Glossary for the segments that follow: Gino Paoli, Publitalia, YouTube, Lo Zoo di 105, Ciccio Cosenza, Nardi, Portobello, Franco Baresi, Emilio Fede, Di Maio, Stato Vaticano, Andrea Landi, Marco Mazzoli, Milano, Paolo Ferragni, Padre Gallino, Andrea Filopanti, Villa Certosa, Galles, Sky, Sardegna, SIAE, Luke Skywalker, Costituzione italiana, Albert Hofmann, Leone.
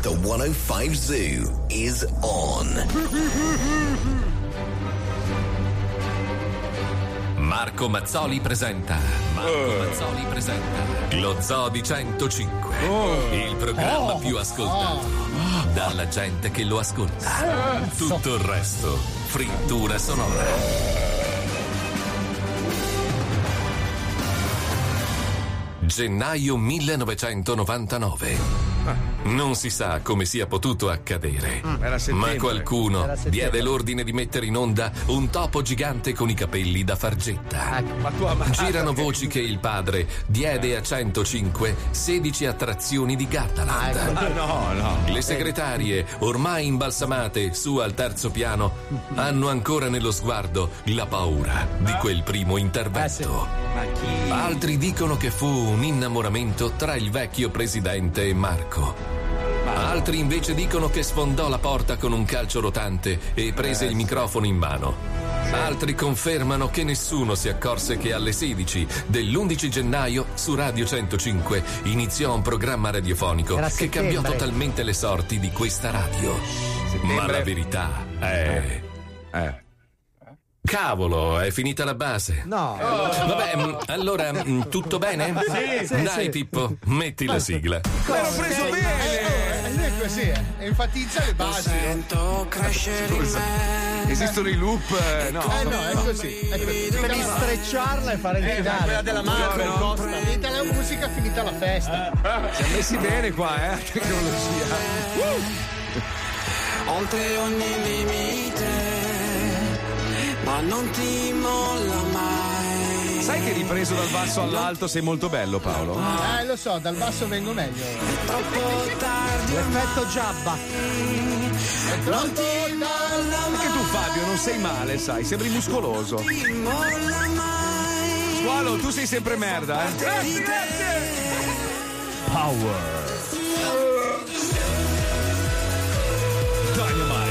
the 105 Zoo is on. Marco Mazzoli presenta. Lo Zoo di 105. Il programma più ascoltato dalla gente che lo ascolta. Tutto il resto frittura sonora. Gennaio 1999. Non si sa come sia potuto accadere, ma qualcuno diede l'ordine di mettere in onda un topo gigante con i capelli da fargetta. Girano voci che il padre diede a 105 16 attrazioni di Gardaland. Le segretarie, ormai imbalsamate su al terzo piano, hanno ancora nello sguardo la paura di quel primo intervento. Altri dicono che fu un innamoramento tra il vecchio presidente e Marco. Altri invece dicono che sfondò la porta con un calcio rotante e prese il microfono in mano. Altri confermano che nessuno si accorse che alle 16 dell'11 gennaio su Radio 105 iniziò un programma radiofonico che cambiò totalmente le sorti di questa radio. Ma la verità è... Cavolo, è finita la base. Vabbè, allora, tutto bene? Sì. Dai, Pippo, metti la sigla. L'ho preso bene! Così, enfatizza le basi. Sento crescere in me. Esistono i loop? No, è così. Per strecciarla e fare il finale. Quella della Marco. Finita la musica, finita la festa. Ci ha messi bene qua, la tecnologia. Oltre ogni limite. Ma non ti molla mai. Sai che ripreso dal basso all'alto sei molto bello, Paolo? Lo so, dal basso vengo meglio. È troppo tardi. L'effetto giabba. Non ti molla mai. Anche tu, Fabio, non sei male, sai, sembri muscoloso. Non ti molla mai. Squalo, tu sei sempre merda, eh? Grazie. Power. Dynamite.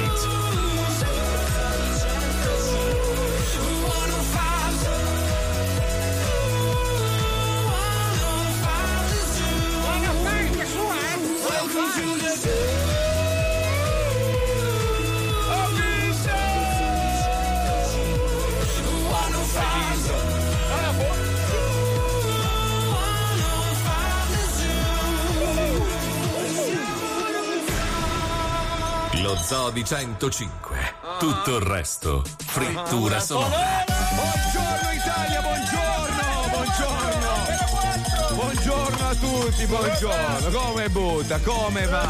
Lo Zoo di 105, tutto il resto frittura sonora. Buongiorno Italia, buongiorno a tutti, buongiorno. Come butta, come va?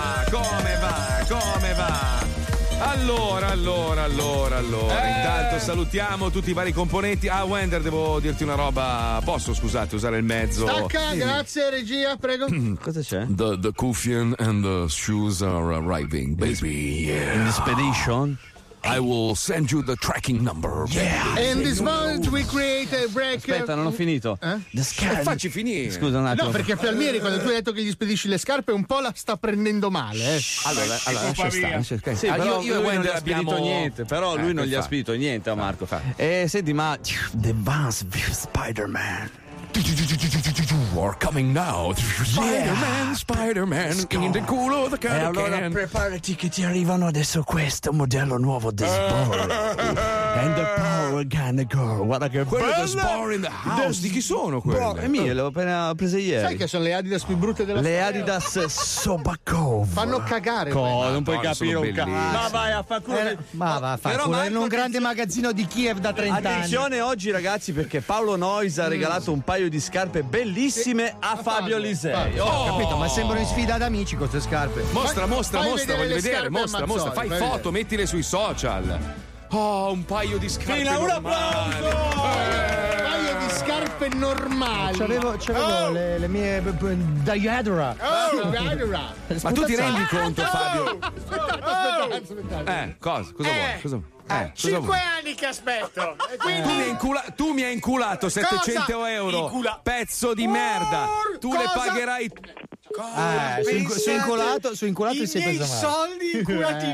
Allora. Intanto salutiamo tutti i vari componenti. Wender, devo dirti una roba. Posso, scusate, usare il mezzo? Stacca, grazie, regia, prego. Cosa c'è? The coffin and the shoes are arriving, baby. Yeah. In the expedition. I will send you the tracking number. Yeah. And this month we create a break. Aspetta, non ho finito. Facci finire. Scusa un attimo. No, perché Palmieri, quando tu hai detto che gli spedisci le scarpe, un po' la sta prendendo male. Allora lascia stare. Sì, io e Wender abbiamo niente, però lui non gli ha spedito niente a Marco. Senti, ma The Buzz View Spider-Man. Are coming now. Spider-Man in the culo the cat. Allora preparati che ti arrivano adesso questo modello nuovo di Spore and the Power Gun Girl. Guarda che bello, Spore in the house. Di chi sono quelle? È mia, l'ho appena presa ieri. Sai che sono le Adidas più brutte della storia? Le Adidas Sobakov. Fanno cagare. Non puoi capire un cazzo. Ma vai a far culo. Però in un grande magazzino di Kiev da 30 anni. Attenzione oggi ragazzi, perché Paolo Noise ha regalato un paio di scarpe bellissime a Fabio Alisei. Ho capito, ma sembra in sfida ad amici queste scarpe. Mostra, voglio vedere, mostra, fai foto, mettile sui social. Un paio di scarpe. Fila, un applauso! Un paio di scarpe normali. C'avevo le mie Diadora. Ma tu ti rendi conto, Fabio? Aspetta, sull'Italia. Cosa vuoi? 5 anni che aspetto. Quindi... tu mi hai inculato 700 cosa? Euro. Pezzo di merda. Tu cosa? Le pagherai. Su inculato si è preso male. I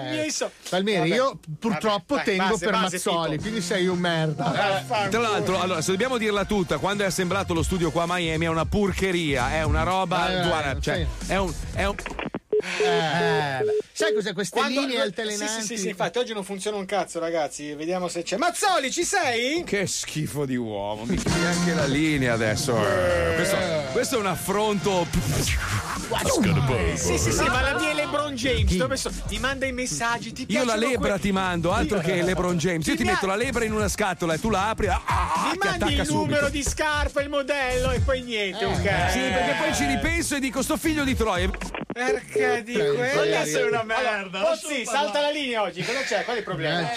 miei soldi. Palmieri, io purtroppo tengo per Mazzoli, quindi sei un merda. Tra l'altro, allora, se dobbiamo dirla tutta, quando è assemblato lo studio qua a Miami è una porcheria, è una roba, guarda, cioè, sì. è un sai cos'è queste linee altalenanti? Sì, infatti oggi non funziona un cazzo, ragazzi. Vediamo se c'è. Mazzoli, ci sei? Che schifo di uomo, mi chiedi anche la linea adesso. Questo è un affronto. Sì, ma la mia è LeBron James. Ti manda i messaggi. Io la lebra ti mando, altro che LeBron James. Io ti metto la lebra in una scatola e tu la apri. Ti mandi il numero di scarpa, il modello e poi niente. Sì, perché poi ci ripenso e dico: sto figlio di Troia. Perché di quella sei una merda. Salta la linea oggi. Cosa c'è? Qual è il problema?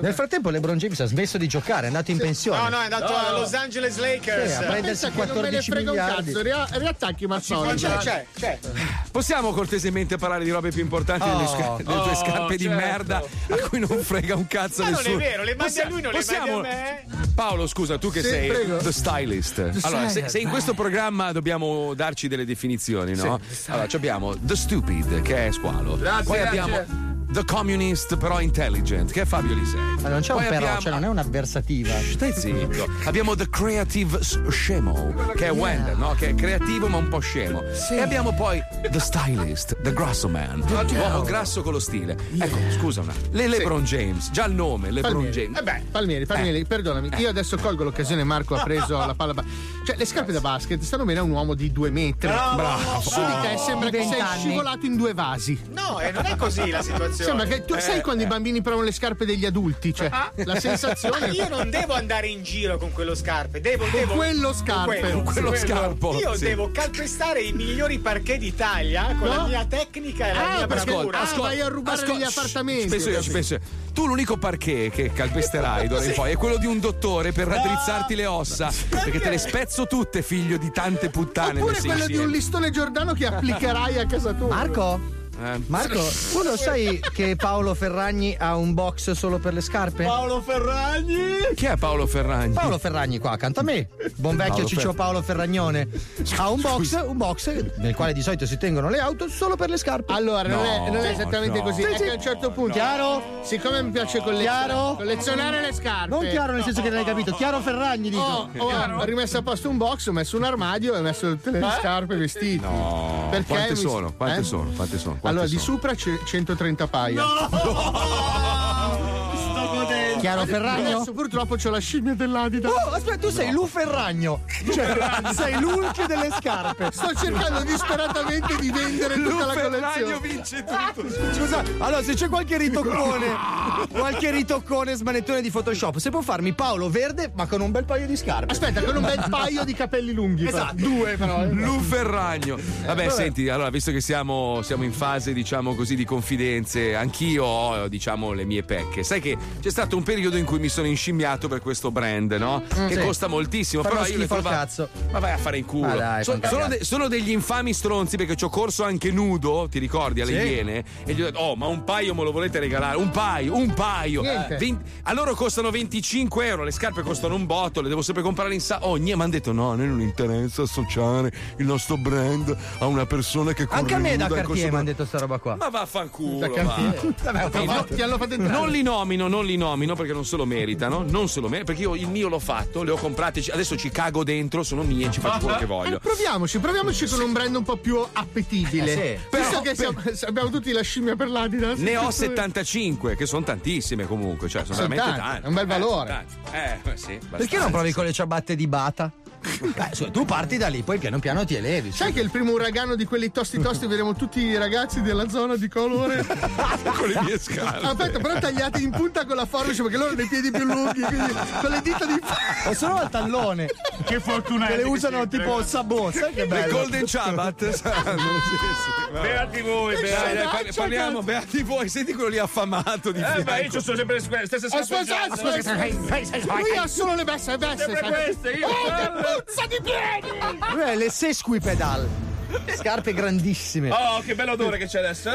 Nel frattempo LeBron James ha smesso di giocare, è andato in pensione. No, è andato a Los Angeles Lakers a prendersi 14 miliardi. Riattacchi Mazzoli. C'è. Possiamo cortesemente parlare di robe più importanti delle tue scarpe di merda a cui non frega un cazzo nessuno. Non è vero, le mandi a lui, non le mandi a me. Paolo, scusa, tu che sei the stylist. Allora, se in questo programma dobbiamo darci delle definizioni, no? Allora, abbiamo The Stupid, che è Squalo. Poi abbiamo The Communist, però intelligent, che è Fabio Alisei. Ma non c'è cioè non è un'avversativa. Stai zitto. Abbiamo The Creative Scemo, che è Wender, no? Che è creativo ma un po' scemo. Sì. E abbiamo poi The Stylist, The Grasso Man, l'uomo grasso con lo stile. Ecco, scusa un attimo. LeBron James, già il nome, LeBron James. Palmieri, perdonami. Io adesso colgo l'occasione, Marco ha preso la palla. Cioè, le scarpe da basket stanno bene a un uomo di 2 metri. Bravo. Su di te sembra che sei scivolato in 2 vasi. No, non è così la situazione. Sembra che tu sai quando i bambini provano le scarpe degli adulti, cioè la sensazione. Io non devo andare in giro con quello scarpe, con quello scarpo. Io devo calpestare i migliori parquet d'Italia con la mia tecnica e la mia bravura. Vai a rubare gli appartamenti. Spesso. Tu l'unico parquet che calpesterai d'ora in poi è quello di un dottore per raddrizzarti le ossa, perché te le spezzo tutte, figlio di tante puttane. Oppure quello di un listone Giordano che applicherai a casa tua. Marco, tu lo sai che Paolo Ferragni ha un box solo per le scarpe? Paolo Ferragni? Chi è Paolo Ferragni? Paolo Ferragni qua accanto a me, buon vecchio Ciccio Paolo Ferragnone, ha un box nel quale di solito si tengono le auto solo per le scarpe. Allora, non è esattamente così. Sì. È che a un certo punto, chiaro? Siccome mi piace collezionare le scarpe. Non chiaro nel senso che non hai capito, chiaro Ferragni dico. Ho rimesso a posto un box, ho messo un armadio e ho messo tutte le scarpe, vestiti. No. Perché Quante sono? Allora, di sopra c'è 130 paia. Sto godendo. Chiaro Ferragno? Adesso purtroppo c'ho la scimmia dell'Adidas. Aspetta, tu sei Lu Ferragno. Cioè, sei l'ultimo delle scarpe. Sto cercando disperatamente di vendere tutta la collezione. Lu Ferragno vince tutto. Scusa, allora se c'è qualche ritoccone smanettone di Photoshop, se può farmi Paolo Verde ma con un bel paio di scarpe. Aspetta, con un bel paio di capelli lunghi. Esatto. 2 però. Lu Ferragno. Vabbè, senti, allora, visto che siamo in fase, diciamo così, di confidenze, anch'io ho, diciamo, le mie pecche. Sai che c'è stato un periodo in cui mi sono inscimmiato per questo brand, no? Che costa moltissimo. Però io cazzo. Ma vai a fare in culo. Dai, sono degli infami stronzi, perché ci ho corso anche nudo, ti ricordi, alle Iene? E gli ho detto: ma un paio me lo volete regalare? Un paio. A loro costano 25 euro, le scarpe costano un botto, le devo sempre comprare in niente. Mi hanno detto: no, a noi non interessa associare il nostro brand a una persona che corre. Anche a me da Cartier mi hanno detto sta roba qua. Ma vaffanculo. Non li nomino perché non se lo meritano. Perché io il mio l'ho fatto, le ho comprate, adesso ci cago dentro, sono mie, ci faccio quello che voglio. Proviamoci con un brand un po' più appetibile. Visto che abbiamo tutti la scimmia per l'Adidas. Ne ho 75, che sono tantissime comunque, cioè sono veramente tante. È un bel valore. Perché non provi con le ciabatte di Bata? Tu parti da lì, poi piano piano ti elevi. Sai che il primo uragano di quelli tosti vedremo tutti i ragazzi della zona di colore con le mie scarpe. Aspetta, però tagliate in punta con la forbice, perché loro hanno i piedi più lunghi, quindi con le dita di o solo al tallone. Che fortuna che le usano tipo il sabon, sai che bello. Le Golden Chabat. Beati voi, beati voi. Senti quello lì affamato di ma io sono sempre le stesse scarpe. Lui ha solo le bestie. Sempre queste, io puzza di piedi! Le sesquipedal. Scarpe grandissime. Oh, che bello odore che c'è adesso.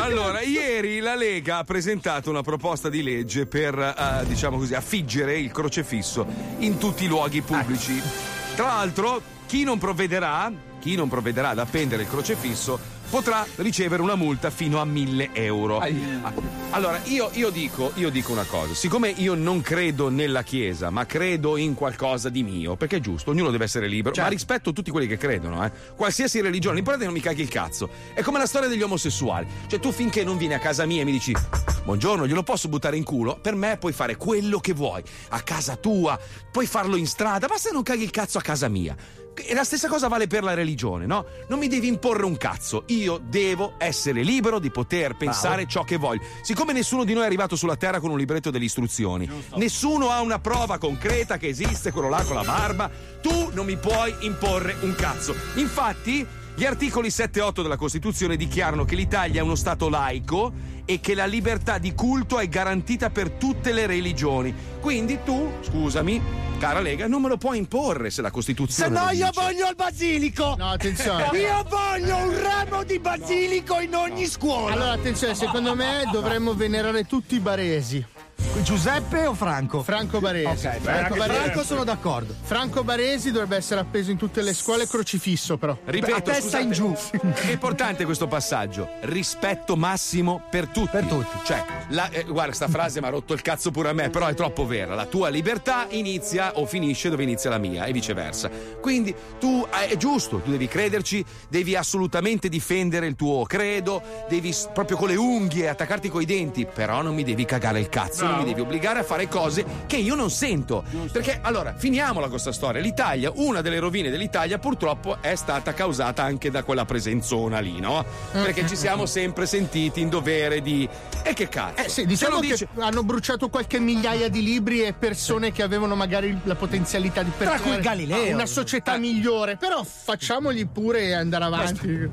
Allora, ieri la Lega ha presentato una proposta di legge per, diciamo così, affiggere il crocefisso in tutti i luoghi pubblici. Tra l'altro, chi non provvederà ad appendere il crocefisso potrà ricevere una multa fino a 1.000 euro. Allora, io dico una cosa. Siccome io non credo nella Chiesa, ma credo in qualcosa di mio, perché è giusto, ognuno deve essere libero, certo. Ma rispetto tutti quelli che credono, qualsiasi religione, l'importante è non mi caghi il cazzo. È come la storia degli omosessuali. Cioè, tu finché non vieni a casa mia e mi dici buongiorno, glielo posso buttare in culo, per me puoi fare quello che vuoi. A casa tua, puoi farlo in strada, basta che non caghi il cazzo a casa mia. E la stessa cosa vale per la religione, no? Non mi devi imporre un cazzo. Io devo essere libero di poter pensare ciò che voglio. Siccome nessuno di noi è arrivato sulla terra con un libretto delle istruzioni, giusto. Nessuno ha una prova concreta che esiste quello là con la barba, tu non mi puoi imporre un cazzo. Infatti gli articoli 7 e 8 della Costituzione dichiarano che l'Italia è uno stato laico e che la libertà di culto è garantita per tutte le religioni. Quindi tu, scusami, cara Lega, non me lo puoi imporre se la Costituzione. Se no, io voglio il basilico! No, attenzione! Io voglio un ramo di basilico in ogni scuola! Allora, attenzione, secondo me dovremmo venerare tutti i baresi. Giuseppe o Franco? Franco Baresi. Okay, Franco sono d'accordo. Franco Baresi dovrebbe essere appeso in tutte le scuole, crocifisso però. Ripeto, a testa in giù. È importante questo passaggio. Rispetto massimo per tutti. Per tutti. Cioè, guarda, sta frase mi ha rotto il cazzo pure a me, però è troppo vera. La tua libertà inizia o finisce dove inizia la mia e viceversa. Quindi tu è giusto, tu devi crederci, devi assolutamente difendere il tuo credo, devi proprio con le unghie attaccarti coi denti, però non mi devi cagare il cazzo. No. Mi devi obbligare a fare cose che io non sento. Perché, allora, finiamola questa storia. L'Italia, una delle rovine dell'Italia, purtroppo è stata causata anche da quella presenzona lì, no? Perché ci siamo sempre sentiti in dovere di. E che cazzo? Sì, diciamo che hanno bruciato qualche migliaia di libri e persone che avevano magari la potenzialità di percorrere. Tra cui Galileo. Una società migliore. Però facciamogli pure andare avanti.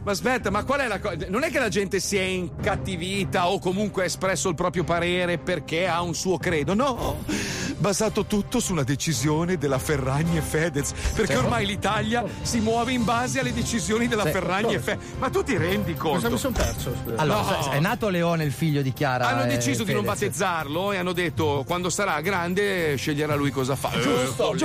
Ma qual è la cosa? Non è che la gente si è incattivita o comunque ha espresso il proprio parere perché ha un suo credo, no, basato tutto sulla decisione della Ferragni e Fedez, perché ormai l'Italia si muove in base alle decisioni della Ferragni e Fedez. Ma tu ti rendi conto? Cosa mi sono perso? Allora, è nato Leone, il figlio di Chiara. Hanno deciso di non battezzarlo e hanno detto quando sarà grande sceglierà lui cosa fa. Giusto.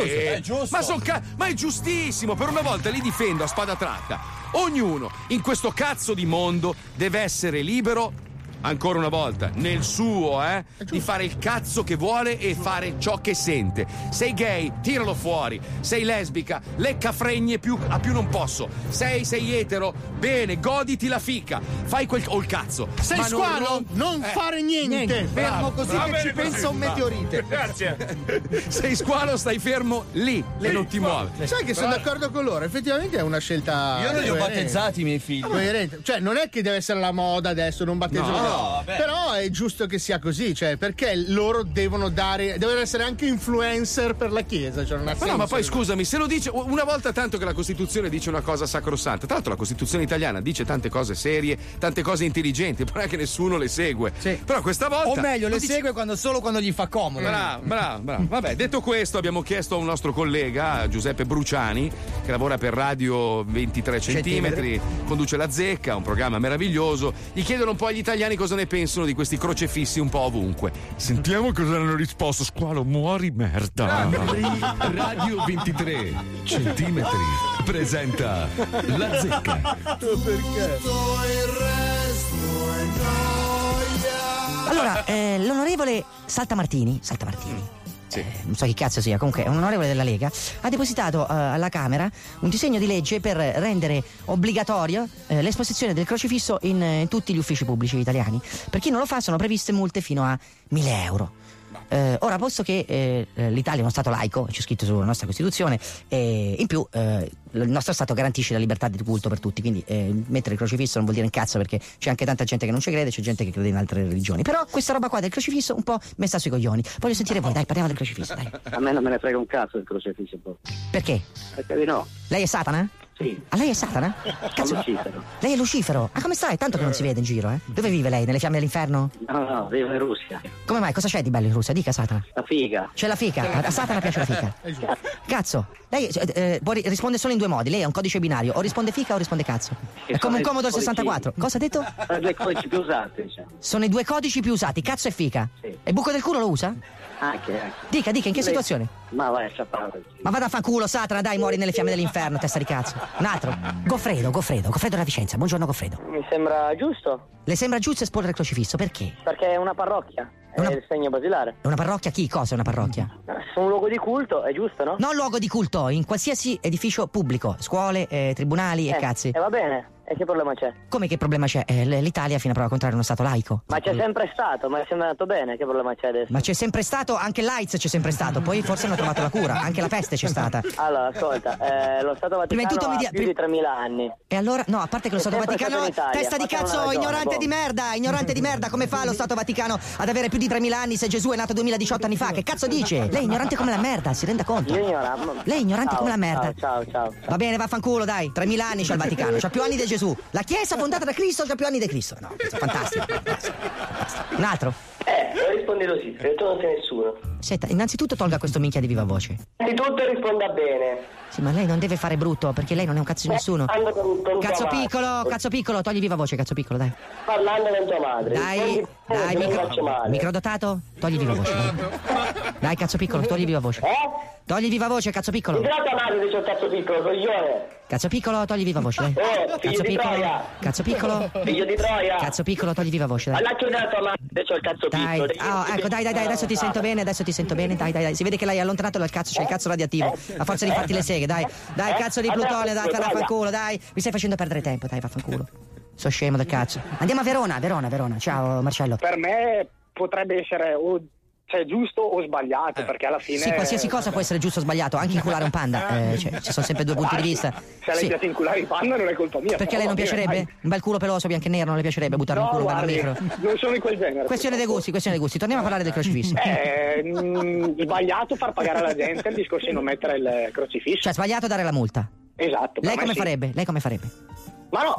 Ma è giustissimo, per una volta li difendo a spada tratta. Ognuno in questo cazzo di mondo deve essere libero. Ancora una volta, nel suo, di fare il cazzo che vuole e fare ciò che sente. Sei gay, tiralo fuori. Sei lesbica, lecca fregne a più non posso. Sei etero, bene, goditi la fica. Fai quel o il cazzo. Sei squalo, non fare niente. Fermo così che ci pensa un meteorite. Grazie. Sei squalo, stai fermo lì, lei non ti muove. Sai che sono d'accordo con loro, effettivamente è una scelta. Io non li ho battezzati i miei figli. Cioè, non è che deve essere la moda adesso, non battezzano. No, però è giusto che sia così, cioè, perché loro devono essere anche influencer per la Chiesa, cioè non ha senso. Ma poi scusami, se lo dice una volta tanto che la Costituzione dice una cosa sacrosanta, tra l'altro la Costituzione italiana dice tante cose serie, tante cose intelligenti, però è che nessuno le segue. Sì. Però questa volta o meglio, le segue solo quando gli fa comodo. Bravo. Vabbè, detto questo, abbiamo chiesto a un nostro collega, Giuseppe Bruciani, che lavora per Radio 23 centimetri, conduce La Zecca, un programma meraviglioso. Gli chiedono un po' agli italiani cosa ne pensano di questi crocefissi un po' ovunque. Sentiamo cosa hanno risposto. Squalo, muori merda. Radio 23 centimetri presenta La Zecca. Perché? Allora, l'onorevole Saltamartini. Non so chi cazzo sia, comunque è un onorevole della Lega, ha depositato alla Camera un disegno di legge per rendere obbligatorio l'esposizione del crocifisso in tutti gli uffici pubblici italiani. Per chi non lo fa sono previste multe fino a 1.000 euro. Ora, posto che l'Italia è uno stato laico, c'è scritto sulla nostra Costituzione, e in più il nostro stato garantisce la libertà di culto per tutti, quindi mettere il crocifisso non vuol dire un cazzo, perché c'è anche tanta gente che non ci crede, c'è gente che crede in altre religioni, però questa roba qua del crocifisso un po' messa sui coglioni. Voglio sentire voi, dai, parliamo del crocifisso, dai. A me non me ne frega un cazzo del crocifisso, perché? Perché no. Lei è Satana? Sì. Ah, lei è Satana? Cazzo, Lucifero. Lei è Lucifero? Ah, come stai? Tanto che non si vede in giro, eh? Dove vive lei? Nelle fiamme dell'inferno? No, vivo in Russia. Come mai? Cosa c'è di bello in Russia? Dica, Satana. La figa. C'è la figa. A Satana piace la figa. Cazzo. Lei risponde solo in due modi. Lei ha un codice binario. O risponde fica o risponde cazzo. È come un Commodore 64. Cosa ha detto? Sono i due codici più usati, diciamo. Sono i due codici più usati, cazzo e fica. Sì. E buco del culo lo usa? Anche. Dica, in che situazione? Ma vai a sciapare. Ma vada a fanculo, Satana, dai, muori nelle fiamme dell'inferno, testa di cazzo. Un altro. Goffredo da Vicenza. Buongiorno, Goffredo. Mi sembra giusto. Le sembra giusto esporre il crocifisso, perché? Perché è una parrocchia. È il segno basilare. È una parrocchia? Chi? Cosa è una parrocchia? Un luogo di culto, è giusto, no? Non luogo di culto, in qualsiasi edificio pubblico, scuole, tribunali e cazzi. Va bene. E che problema c'è? Come che problema c'è? L'Italia fino a prova contraria è uno stato laico. Ma c'è sempre stato, ma è sempre andato bene, che problema c'è adesso? Ma c'è sempre stato, anche l'AIDS c'è sempre stato, poi forse hanno trovato la cura, anche la peste c'è stata. Allora, ascolta, lo Stato Vaticano più di 3.000 anni. E allora, no, a parte che lo Stato Vaticano, testa di cazzo, ragione, ignorante di merda, come fa lo Stato Vaticano ad avere più di 3.000 anni se Gesù è nato 2018 anni fa? Che cazzo dice? Lei è ignorante come la merda, si renda conto? Lei è ignorante come la merda. Ciao. Va bene, vaffanculo, dai, 3.000 anni c'è il Vaticano, c'ha più anni di Gesù. La chiesa fondata da Cristo già più anni di Cristo. No, questo è fantastico. Un altro? Rispondi così, perché tu non sei nessuno. Senta, innanzitutto tolga questo minchia di viva voce. Innanzitutto risponda bene. Sì, ma lei non deve fare brutto, perché lei non è un cazzo di nessuno. Cazzo piccolo, togli viva voce, cazzo piccolo, dai. Parlando con tua madre. Dai, microdotato, togli viva voce. Dai, cazzo piccolo, togli viva voce. Togli viva voce, cazzo piccolo. Cazzo piccolo, togli viva voce, dai. Cazzo piccolo. Figlio di Troia. Cazzo piccolo, togli viva voce, dai. Allaccio la tua madre, c'ho il cazzo piccolo. Ecco, dai, adesso ti sento bene, dai. Si vede che l'hai allontanato dal cazzo, c'è il cazzo radioattivo. A forza di farti le seghe, dai, cazzo di Plutonio, dai, vaffanculo, dai. Mi stai facendo perdere tempo, dai, vaffanculo. So scemo del cazzo. Andiamo a Verona. Ciao, Marcello. Per me potrebbe essere giusto o sbagliato, perché alla fine sì, qualsiasi cosa può essere giusto o sbagliato, anche inculare un panda, ci sono sempre due punti di vista. Se a lei piace inculare il panda non è colpa mia, perché a lei non piacerebbe un bel culo peloso bianco e nero, non le piacerebbe buttarlo in culo, guardi, un micro? Non sono in quel genere. Questione dei gusti. Torniamo a parlare del crocifisso. Sbagliato far pagare alla gente il discorso di non mettere il crocifisso, cioè sbagliato dare la multa, esatto. Lei come farebbe? Ma no,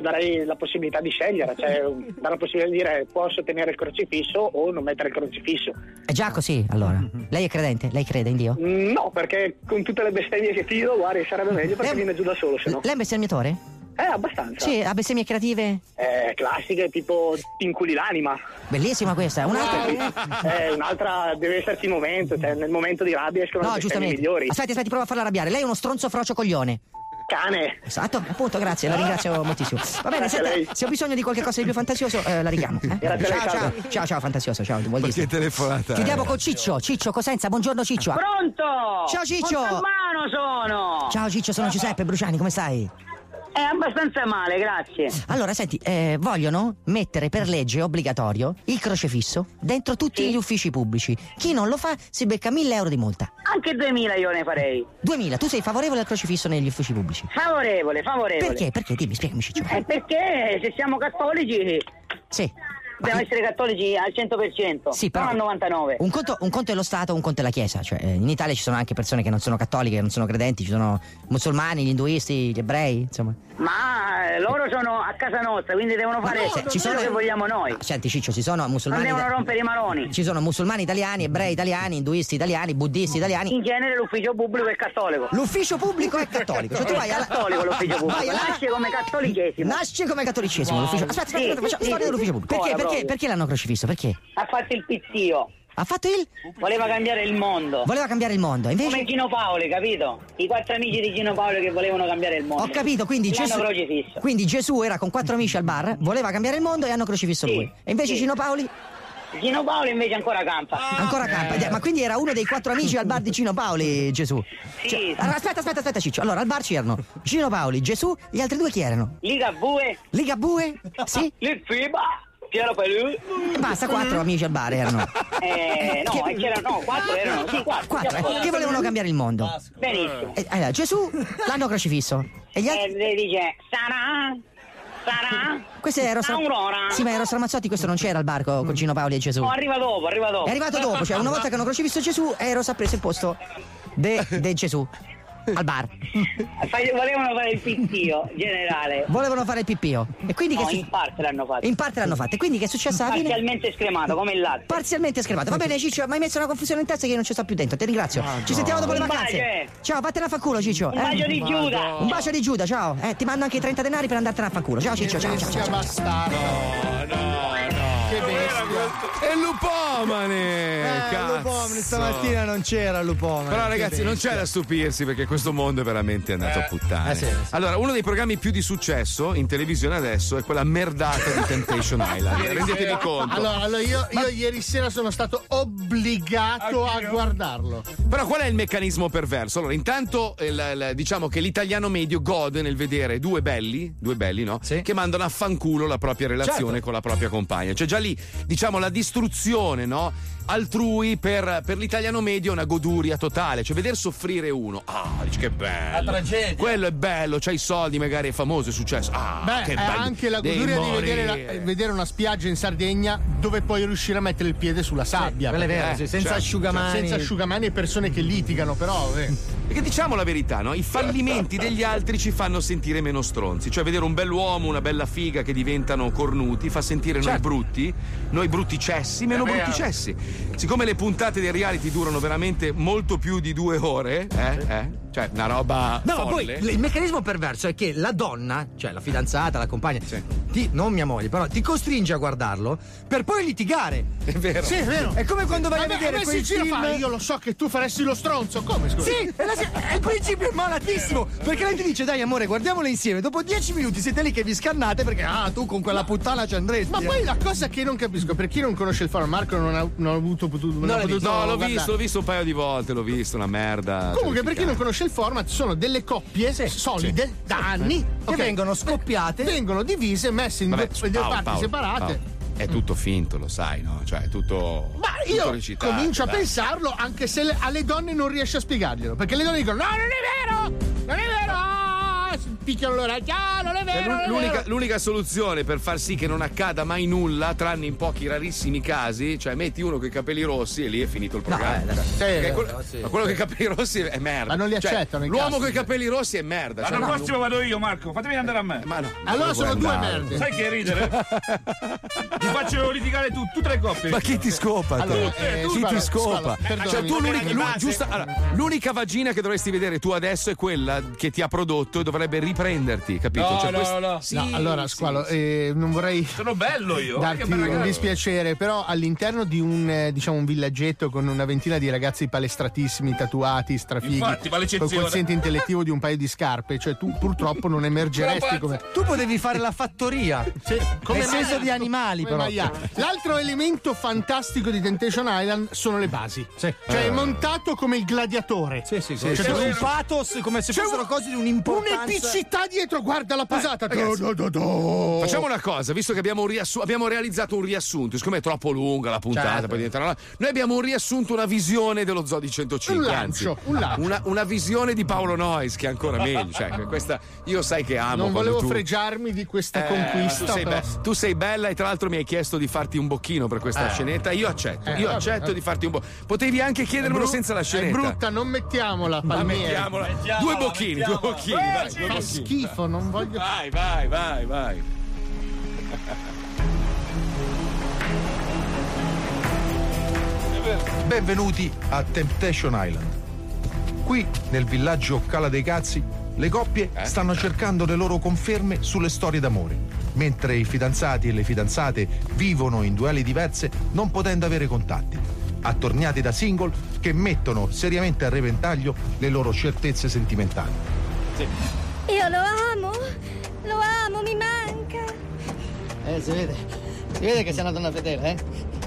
darei la possibilità di scegliere, cioè dare la possibilità di dire posso tenere il crocifisso o non mettere il crocifisso. È già così, allora. Lei è credente? Lei crede in Dio? No, perché con tutte le bestemmie che tiro, guardi, sarebbe meglio, perché viene giù da solo, se no. Lei è un bestemmiatore? Abbastanza. Sì, ha bestemmie creative? Classiche, tipo ti inculi l'anima. Bellissima questa. Un'altra deve esserci il momento, cioè nel momento di rabbia escono le bestemmie migliori. Aspetti, prova a farla arrabbiare. Lei è uno stronzo frocio coglione. Cane. Esatto, appunto, grazie, la ringrazio moltissimo. Va bene, se ho bisogno di qualche cosa di più fantasioso, la richiamo. Ciao, fantasioso, ciao. Qualche telefonata. Chiudiamo con Ciccio Cosenza, buongiorno Ciccio. Pronto? Ciao Ciccio. Montalbano sono. Ciao Ciccio, sono Giuseppe Bruciani, come stai? Abbastanza male, grazie. Allora, senti, vogliono mettere per legge obbligatorio il crocefisso dentro tutti gli uffici pubblici. Chi non lo fa si becca 1.000 euro di multa. Anche 2.000 io ne farei. 2.000? Tu sei favorevole al crocefisso negli uffici pubblici? Favorevole. Perché? Dimmi, spiegami, Ciccio. Perché se siamo cattolici... Sì. Dobbiamo essere cattolici al 100%, sì, però non al 99%. Un conto è lo Stato, un conto è la Chiesa. Cioè, in Italia ci sono anche persone che non sono cattoliche, che non sono credenti, ci sono musulmani, gli induisti, gli ebrei, insomma. Ma loro sono a casa nostra, quindi devono fare quello che vogliamo noi. Senti Ciccio, ci sono musulmani. Non devono rompere i maroni. Ci sono musulmani italiani, ebrei italiani, induisti italiani, buddisti italiani. In genere l'ufficio pubblico è cattolico. L'ufficio pubblico è cattolico. Cioè, tu vai alla... cattolico l'ufficio pubblico. Nasce come cattolicesimo. Wow. L'ufficio... Aspetta, facciamo storia dell'ufficio pubblico. Perché l'hanno crocifisso? Perché? Ha fatto il pizzio. Voleva cambiare il mondo. Invece... Come Gino Paoli, capito? I quattro amici di Gino Paoli che volevano cambiare il mondo. Ho capito, quindi Gesù era con quattro amici al bar, voleva cambiare il mondo e hanno crocifisso lui. E invece Gino Paoli invece ancora campa. Ma quindi era uno dei quattro amici al bar di Gino Paoli, Gesù? Sì. Cioè, aspetta Ciccio. Allora al bar c'erano Gino Paoli, Gesù, gli altri due chi erano? Ligabue? Sì. Liziba. Basta, quattro amici al bar erano. Quattro erano. Sì, quattro. Che volevano cambiare il mondo. Benissimo. Allora, Gesù l'hanno crocifisso. E gli altri... E dice, Sarà? Questo è Rosa... Aurora. Sì, ma è Rosa Ramazzotti, questo non c'era al barco con Gino Paoli e Gesù. No, arriva dopo. È arrivato dopo, cioè una volta che hanno crocifisso Gesù, Rosa ha preso il posto di Gesù. al bar. Volevano fare il pippio generale. Volevano fare il pippio. E quindi no, che in parte l'hanno fatto. In parte l'hanno fatto. E quindi che è successo alla fine? Parzialmente scremato, come il latte. Parzialmente scremato. Va bene, Ciccio, mi hai messo una confusione in testa che io non ci sto più dentro. Ti ringrazio. Oh, ci sentiamo dopo le vacanze. Bacio. Ciao, vattene a fanculo, Ciccio. Un bacio di Giuda. Un bacio di Giuda, ciao. Ti mando anche i 30 denari per andartene a fanculo. Ciao, Ciccio. Ciao, ciao, ciao, ciao. No. Che bestia. E Lupomane! Lupomane, stamattina non c'era Lupomane. Però ragazzi, non c'è da stupirsi perché questo mondo è veramente andato a puttane. Sì, sì. Allora, uno dei programmi più di successo in televisione adesso è quella merdata di Temptation Island. Rendetevi conto. Allora io ieri sera sono stato obbligato a guardarlo. Però qual è il meccanismo perverso? Allora, intanto diciamo che l'italiano medio gode nel vedere due belli, no? Sì. Che mandano a fanculo la propria relazione, certo, con la propria compagna. Cioè già lì, diciamo, la distruzione, no? Altrui per l'italiano medio è una goduria totale, cioè veder soffrire uno, dici che bello, la tragedia, quello è bello, c'hai i soldi, magari è famoso, è successo, che è bello. Anche la goduria di vedere una spiaggia in Sardegna dove puoi riuscire a mettere il piede sulla sabbia, sì, perché, senza asciugamani, senza asciugamani e persone che litigano, però perché diciamo la verità, no? I fallimenti degli altri ci fanno sentire meno stronzi, cioè vedere un bell'uomo, una bella figa che diventano cornuti fa sentire, certo, noi brutti cessi meno brutti cessi. Siccome le puntate dei reality durano veramente molto più di 2 ore, cioè una roba folle. Poi il meccanismo perverso è che la donna, cioè la fidanzata, la compagna, non mia moglie, però ti costringe a guardarlo per poi litigare. È vero. Sì, è vero. È come quando vai a vedere quei film. Io lo so che tu faresti lo stronzo, come? Scusa? Sì, è il principio è malatissimo, perché lei ti dice: dai amore, guardiamole insieme, dopo 10 minuti siete lì che vi scannate perché tu con quella puttana ci andresti. Ma poi la cosa che non capisco, per chi non conosce il foro, Marco l'ho visto un paio di volte, l'ho visto, una merda. Comunque, per chi non conosce il format, sono delle coppie solide da anni che vengono scoppiate, vengono divise, messe in due parti separate. Paolo. È tutto finto, lo sai, no? Cioè è tutto. Ma io comincio a pensarlo, anche se alle donne non riesce a spiegarglielo, perché le donne dicono: no, non è vero. Picchiano l'orecchio, non è vero, l'unica soluzione per far sì che non accada mai nulla, tranne in pochi rarissimi casi, cioè metti uno con i capelli rossi e lì è finito il programma. Ma quello con i capelli rossi è merda. Ma non li accettano. L'uomo con i capelli rossi è merda. L'anno prossimo vado io, Marco, fatemi andare a me. Ma no, allora sono andare. 2 merde. Sai che ridere? Ti faccio litigare tutte le coppie. Ma chi ti scopa? Allora, chi ti scopa? Cioè tu l'unica vagina che dovresti vedere tu adesso è quella che ti ha prodotto e dovrebbe riprenderti, capito? No, cioè, no. Sì, no, allora Squalo, non vorrei. Sono bello io. Darti un dispiacere, però all'interno di un villaggetto con una ventina di ragazzi palestratissimi, tatuati, strafighi, con quoziente intellettivo di un paio di scarpe, cioè tu purtroppo non emergeresti come. Tu potevi fare la fattoria, sì, come nel senso di animali, però. Maia. L'altro elemento fantastico di Temptation Island sono le basi, sì, cioè è montato come il gladiatore, sì, cioè un pathos come se fossero cose di un'importanza. Città dietro, guarda la posata. Do. Facciamo una cosa, visto che abbiamo realizzato un riassunto, siccome è troppo lunga la puntata, certo, poi diventerà. Noi abbiamo un riassunto, una visione dello Zoo di 105. Un lancio. Una visione di Paolo Noise che è ancora meglio. Cioè, questa io sai che amo. Non volevo fregiarmi di questa conquista. Tu sei bella e tra l'altro mi hai chiesto di farti un bocchino per questa scenetta. Io accetto. Di farti un bocchino. Potevi anche chiedermelo senza la scenetta. È brutta, non mettiamolo. Mettiamola. 2 bocchini. Vai. Schifo, non voglio. Vai. Benvenuti a Temptation Island. Qui nel villaggio Cala dei Cazzi le coppie stanno cercando le loro conferme sulle storie d'amore, mentre i fidanzati e le fidanzate vivono in duali diverse, non potendo avere contatti, attorniati da single che mettono seriamente a repentaglio le loro certezze sentimentali. Sì. Io lo amo, mi manca. Si vede che sei una donna fedele,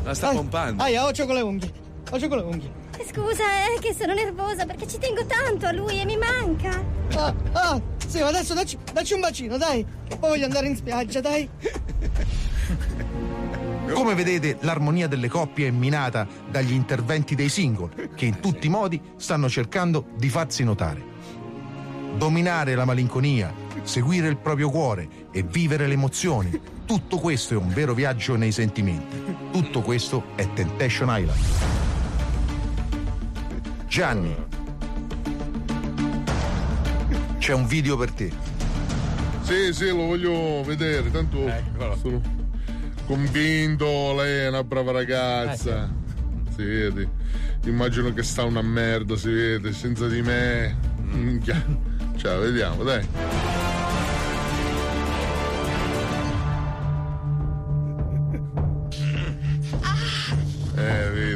La sta pompando. Occhio con le unghie. Scusa, è che sono nervosa perché ci tengo tanto a lui e mi manca. Sì, ma adesso dacci un bacino, dai. Che poi voglio andare in spiaggia, dai. Come vedete, l'armonia delle coppie è minata dagli interventi dei single, che in tutti i modi stanno cercando di farsi notare. Dominare la malinconia, seguire il proprio cuore e vivere le emozioni. Tutto questo è un vero viaggio nei sentimenti. Tutto questo è Temptation Island. Gianni. c'è un video per te. Sì, sì, lo voglio vedere, tanto sono convinto, lei è una brava ragazza. Si vede, immagino che sta una merda, si vede, senza di me. Ciao, vediamo, dai.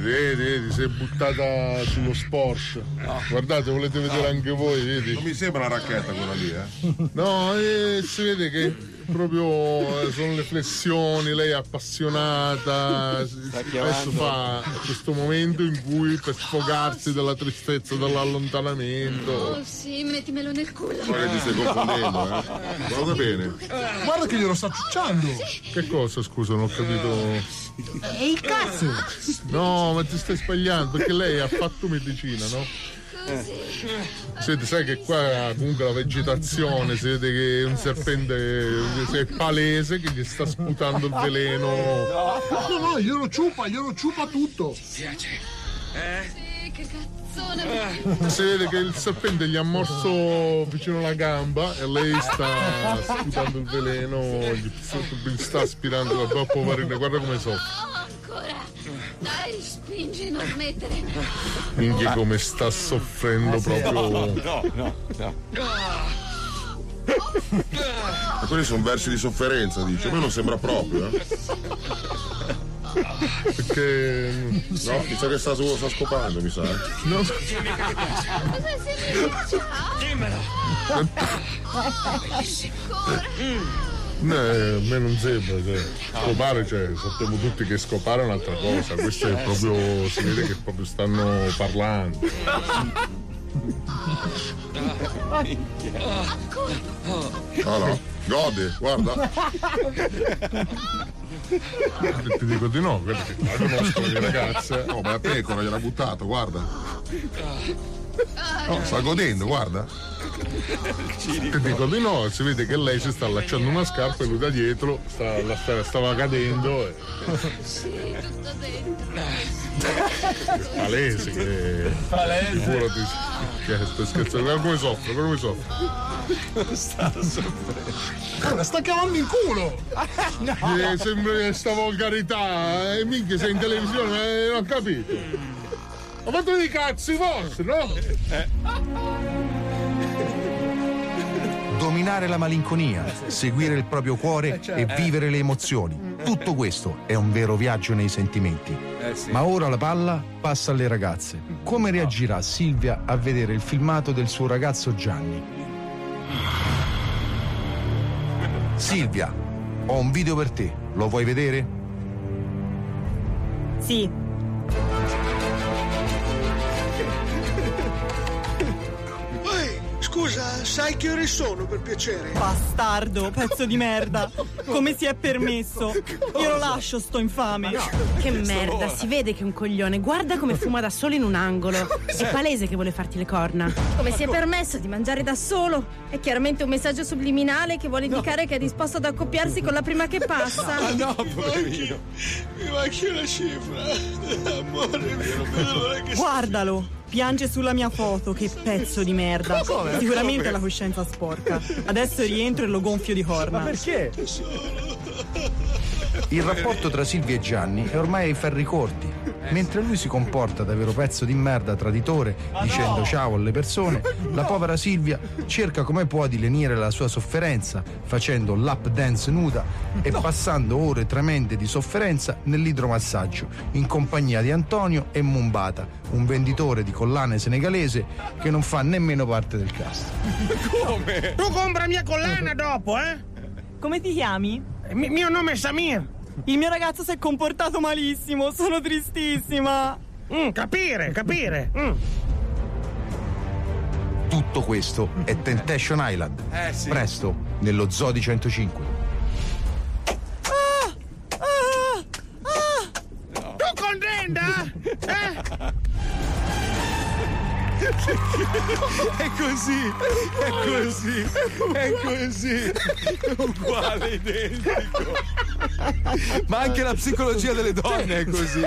Vedi, si è buttata sullo Porsche. No. Guardate, volete vedere anche voi, vedi? Non mi sembra una racchetta quella lì, eh? No, si vede che proprio sono le flessioni, lei è appassionata. Adesso fa questo momento in cui per sfogarsi dalla tristezza, dall'allontanamento. Oh sì, mettimelo nel culo. Guarda che ti stai confondendo, eh? Guarda bene. Guarda che glielo sta ciucciando. Che cosa, scusa, non ho capito. È il cazzo. No, ma ti stai sbagliando, perché lei ha fatto medicina, no? Senti, sai che qua comunque la vegetazione, si vede che un serpente è palese che gli sta sputando il veleno. No, glielo ciupa tutto. Ti piace? Sì, che cazzone. Si vede che il serpente gli ha morso vicino alla gamba e lei sta sputando il veleno, gli sta aspirando la troppa poverina, guarda come soffre. Dai, spingi, non mettere. Minchia, come sta soffrendo proprio. No. Ma quelli sono versi di sofferenza, dice. A me non sembra proprio, eh? Perché. No, mi sa che sta scopando, mi sa. No. Cosa si dimmelo! Bellissimo! A me non sembra, scopare, sappiamo tutti che scopare è un'altra cosa, questo è proprio, si vede che proprio stanno parlando. No, gode, guarda. Ti dico di no, guarda che la conosco le ragazze. No, ma la pecora gliel'ha buttato, guarda. No, sta godendo, guarda. Ti dico di no, si vede che lei si sta allacciando una scarpa e lui da dietro stava cadendo. Sì, tutto dentro. Palese che. Palese. Sto scherzando, guarda come soffre, guarda come soffre. Sta soffrendo. Guarda, sta cavando in culo! No. Sembra questa volgarità, minchia, sei in televisione, non ho capito. Ma fatto dei cazzi vostri, no? Dominare la malinconia, seguire il proprio cuore e vivere le emozioni. Tutto questo è un vero viaggio nei sentimenti. Ma ora la palla passa alle ragazze. Come reagirà Silvia a vedere il filmato del suo ragazzo Gianni? Silvia, ho un video per te. Lo vuoi vedere? Sì. Scusa, sai che ore sono, per piacere? Bastardo, pezzo di merda. Come si è permesso? Io lo lascio, sto infame. No, che merda, si vede che è un coglione. Guarda come fuma da solo in un angolo. È palese che vuole farti le corna. Come si è permesso di mangiare da solo? È chiaramente un messaggio subliminale che vuole indicare che è disposto ad accoppiarsi con la prima che passa. Ah no, poverino. Mi manchi una cifra. Amore mio. Guardalo. Piange sulla mia foto, che pezzo di merda. Sicuramente la coscienza sporca. Adesso rientro e lo gonfio di corna. Ma perché? Il rapporto tra Silvia e Gianni è ormai ai ferri corti. Mentre lui si comporta da vero pezzo di merda traditore, dicendo ciao alle persone, la povera Silvia cerca come può di lenire la sua sofferenza, facendo lap dance nuda e passando ore tremende di sofferenza nell'idromassaggio, in compagnia di Antonio e Mumbata, un venditore di collane senegalese che non fa nemmeno parte del cast. Come? Tu compra mia collana dopo, eh? Come ti chiami? Mio nome è Samir. Il mio ragazzo si è comportato malissimo, sono tristissima. Capire. Tutto questo è Temptation Island. Sì. Presto, nello Zoo di 105. No. Tu contenta? È così. Uguale, identico. Ma anche la psicologia delle donne è così,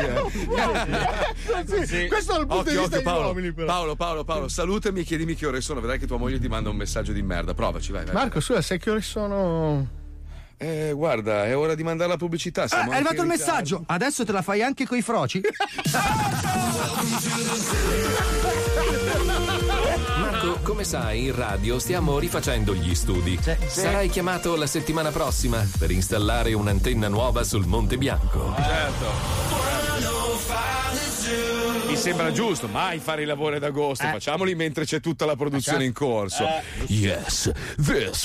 Sì. Questo è il punto di vista degli uomini, però. Paolo, salutami e chiedimi che ore sono. Vedrai che tua moglie ti manda un messaggio di merda. Provaci, vai. Marco, scusa, sai che ore sono? Guarda, è ora di mandare la pubblicità. È arrivato il messaggio. Adesso te la fai anche coi froci? Marco, come sai, in radio stiamo rifacendo gli studi. Sì. Sarai chiamato la settimana prossima per installare un'antenna nuova sul Monte Bianco. Certo. Mi sembra giusto, mai fare i lavori ad agosto. Facciamoli mentre c'è tutta la produzione in corso. Yes, this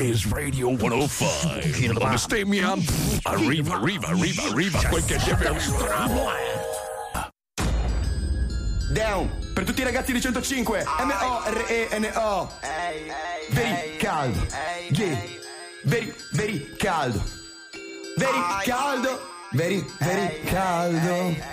is Radio 105. Arriva, quel che deve Down, per tutti i ragazzi di 105. MORENO. Very caldo. Yeah. Very caldo. Very caldo.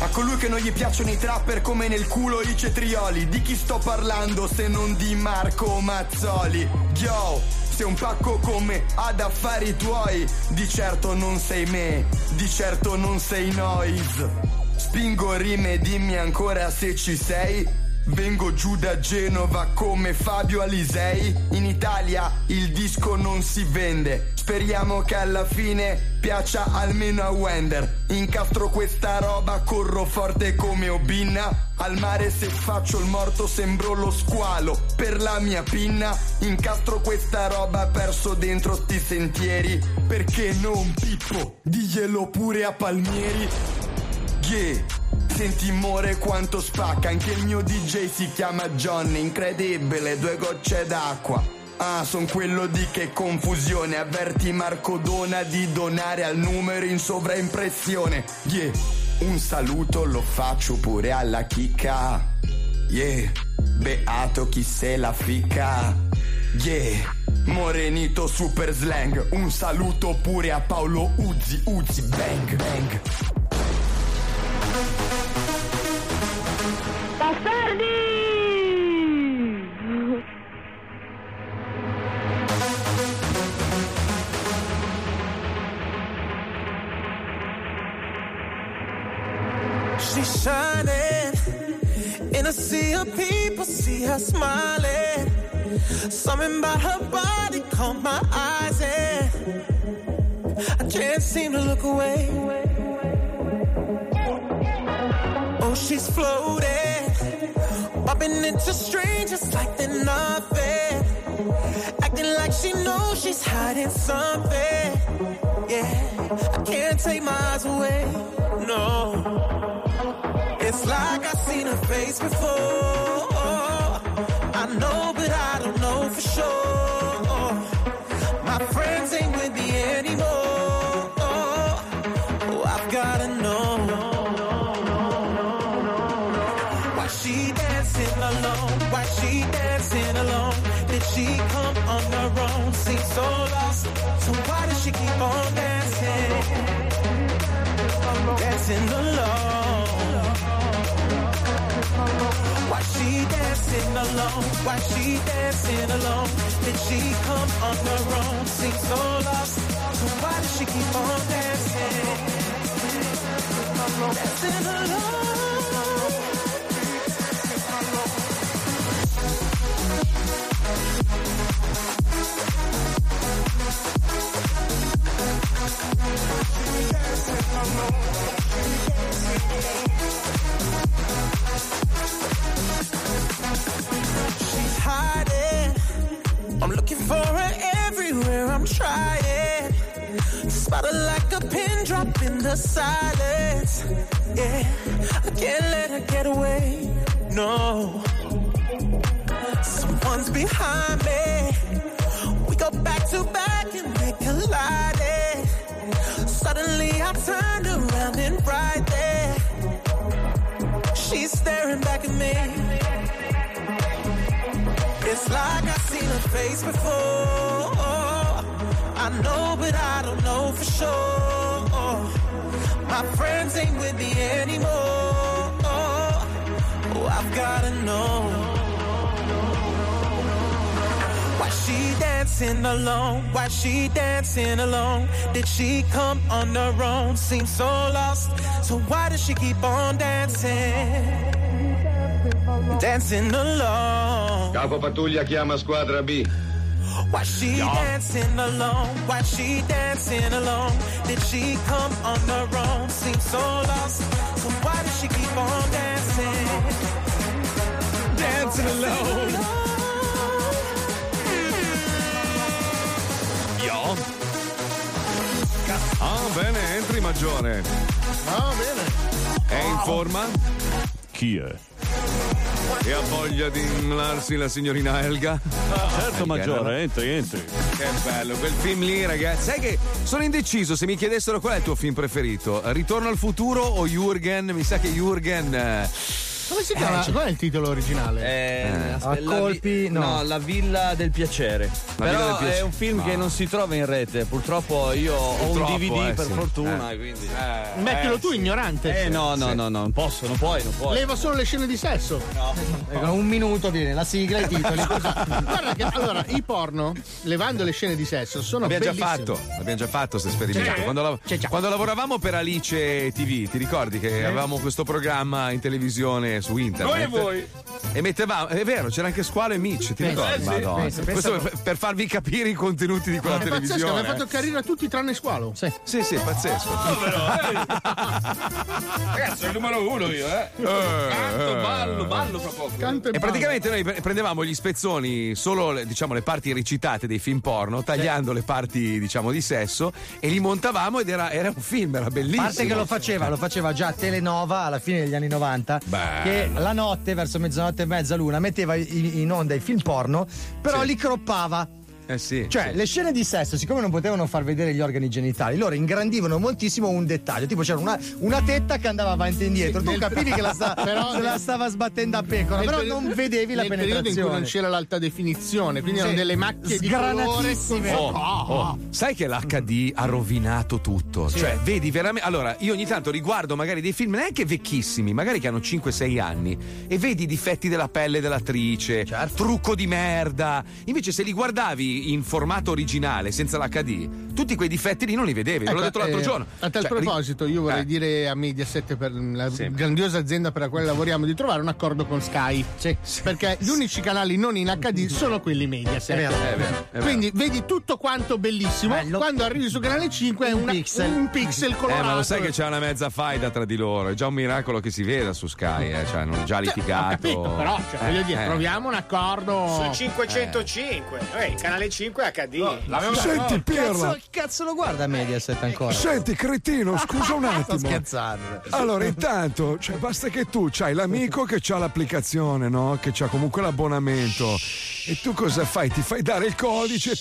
A colui che non gli piacciono i trapper come nel culo i cetrioli. Di chi sto parlando se non di Marco Mazzoli? Yo, sei un pacco come ad affari tuoi. Di certo non sei me, di certo non sei Noise. Spingo rime, dimmi ancora se ci sei. Vengo giù da Genova come Fabio Alisei. In Italia il disco non si vende. Speriamo che alla fine piaccia almeno a Wender. Incastro questa roba, corro forte come Obinna. Al mare se faccio il morto sembro lo squalo. Per la mia pinna incastro questa roba, perso dentro sti sentieri. Perché non Pippo? Diglielo pure a Palmieri. Yeah. Senti more quanto spacca, anche il mio DJ si chiama Johnny, incredibile, due gocce d'acqua. Ah, son quello di che confusione, avverti Marco Dona di donare al numero in sovraimpressione. Yeah, un saluto lo faccio pure alla chicca. Yeah, beato chi se la fica. Yeah, morenito super slang, un saluto pure a Paolo Uzi, bang bang. Bastardi! She's shining, and I see her people, see her smiling. Something about her body caught my eyes, and I can't seem to look away. Oh, she's floating. Bopping into strangers like they're nothing. Acting like she knows she's hiding something. Yeah, I can't take my eyes away, no. It's like I've seen her face before. I know, but I don't know for sure. My friends ain't with me anymore. Oh, I've gotta know. Why she alone, why she dancing alone? Did she come on her own? Seems so lost, so why does she keep on dancing? Dancing alone. Why she dancing alone? Why she dancing alone? Did she come on her own? Seems so lost, so why does she keep on dancing? Dancing alone. She's hiding. I'm looking for her everywhere. I'm trying to spot her like a pin drop in the silence. Yeah, I can't let her get away. No, someone's behind me. We go back to back and they collided. Suddenly I turned around and right there she's staring back at me. It's like I've seen her face before. I know, but I don't know for sure. My friends ain't with me anymore. Oh, I've gotta know. Why she dancing dancing alone? Why she dancing alone? Did she come on her own? Seems so lost. So why does she keep on dancing? Dancing alone. Capo pattuglia chiama squadra B. Why she dancing alone? Why she dancing alone? Did she come on her own? Seems so lost. So why does she keep on dancing? Dancing alone. Yo. Ah, bene, entri Maggiore. Ah, bene. È in forma? Chi è? E ha voglia di immolarsi la signorina Helga? Ah, certo, Maggiore, entri. Che bello, quel film lì, ragazzi. Sai che sono indeciso, se mi chiedessero qual è il tuo film preferito, Ritorno al futuro o Jürgen? Mi sa che Jürgen... Come si chiama? Qual è il titolo originale? La Villa del Piacere. Però è un film che non si trova in rete. Purtroppo ho un DVD per fortuna. Quindi. Mettilo tu, ignorante. No, non puoi. Leva solo le scene di sesso. No. Un minuto viene la sigla e i titoli. Guarda che allora i porno, levando le scene di sesso, sono bellissimi. L'abbiamo già fatto questo esperimento. Quando lavoravamo per Alice TV, ti ricordi che avevamo questo programma in televisione? Su internet voi. E mettevamo, è vero, c'era anche Squalo e Mitch, ti ricordi? Questo per farvi capire i contenuti di quella televisione. Pazzesco, mi ha fatto carriera a tutti tranne Squalo. Sì, pazzesco. Ragazzi, sono il numero uno io, Canto, ballo proprio. E praticamente noi prendevamo gli spezzoni, solo diciamo le parti recitate dei film porno, tagliando le parti diciamo di sesso e li montavamo ed era un film, era bellissimo. A parte che lo faceva già Telenova alla fine degli anni 90. Beh. Che la notte, verso mezzanotte e mezza luna, metteva in onda i film porno, però li croppava. Le scene di sesso, siccome non potevano far vedere gli organi genitali, loro ingrandivano moltissimo un dettaglio. Tipo c'era una tetta che andava avanti e indietro. Tu capivi che la stava sbattendo a pecora, però non vedevi la penetrazione. Periodo in cui non c'era l'alta definizione, quindi erano delle macchie di colore. Sai che l'HD ha rovinato tutto. Cioè, vedi veramente. Allora, io ogni tanto riguardo magari dei film neanche vecchissimi, magari che hanno 5-6 anni, e vedi i difetti della pelle dell'attrice, trucco di merda. Invece, se li guardavi in formato originale, senza l'HD, tutti quei difetti lì non li vedevi. Ve l'ho detto l'altro giorno. A tal proposito, io vorrei dire a Mediaset, per la grandiosa azienda per la quale lavoriamo, di trovare un accordo con Sky. Perché gli unici canali non in HD sono quelli Mediaset. È vero. Quindi vedi tutto quanto bellissimo. Quando arrivi su canale 5 è un pixel colorato. Ma lo sai che c'è una mezza faida tra di loro. È già un miracolo che si veda su Sky. Cioè, hanno già litigato. Capito, però voglio dire, troviamo un accordo. Su 505, canale 5 HD. Senti, Pirlo, cazzo lo guarda Mediaset ancora? Senti, cretino, scusa un attimo. Sto scherzando. Allora, intanto, cioè, basta che tu c'hai l'amico che c'ha l'applicazione, no? Che c'ha comunque l'abbonamento. E tu cosa fai? Ti fai dare il codice,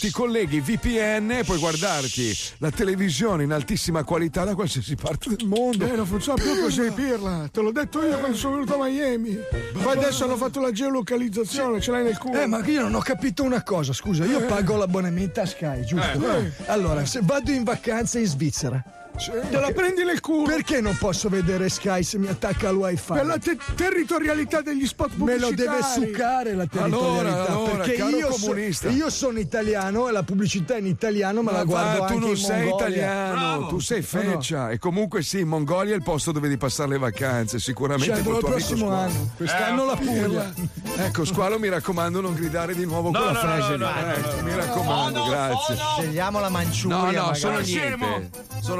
ti colleghi VPN e puoi guardarti la televisione in altissima qualità da qualsiasi parte del mondo. Non funziona più così, Pirla. Te l'ho detto io quando sono venuto a Miami. Ma adesso hanno fatto la geolocalizzazione, ce l'hai nel culo. Ma io non ho capito una cosa. Scusa, io pago l'abbonamento a Sky, giusto? Allora, se vado in vacanza in Svizzera, te la prendi nel culo. Perché non posso vedere Sky se mi attacca al wifi? Per la territorialità degli spot pubblicitari. Me lo deve succare la territorialità. Allora, perché io sono italiano e la pubblicità è in italiano, ma la guardo anche in Mongolia. Tu non sei italiano. Bravo. Tu sei feccia. No. E comunque sì, in Mongolia è il posto dove devi passare le vacanze, sicuramente. Cioè, il prossimo anno. Quest'anno la Puglia. Ecco, Squalo, mi raccomando, non gridare di nuovo quella frase. Mi raccomando, grazie. Scegliamo la Manciuria. No, sono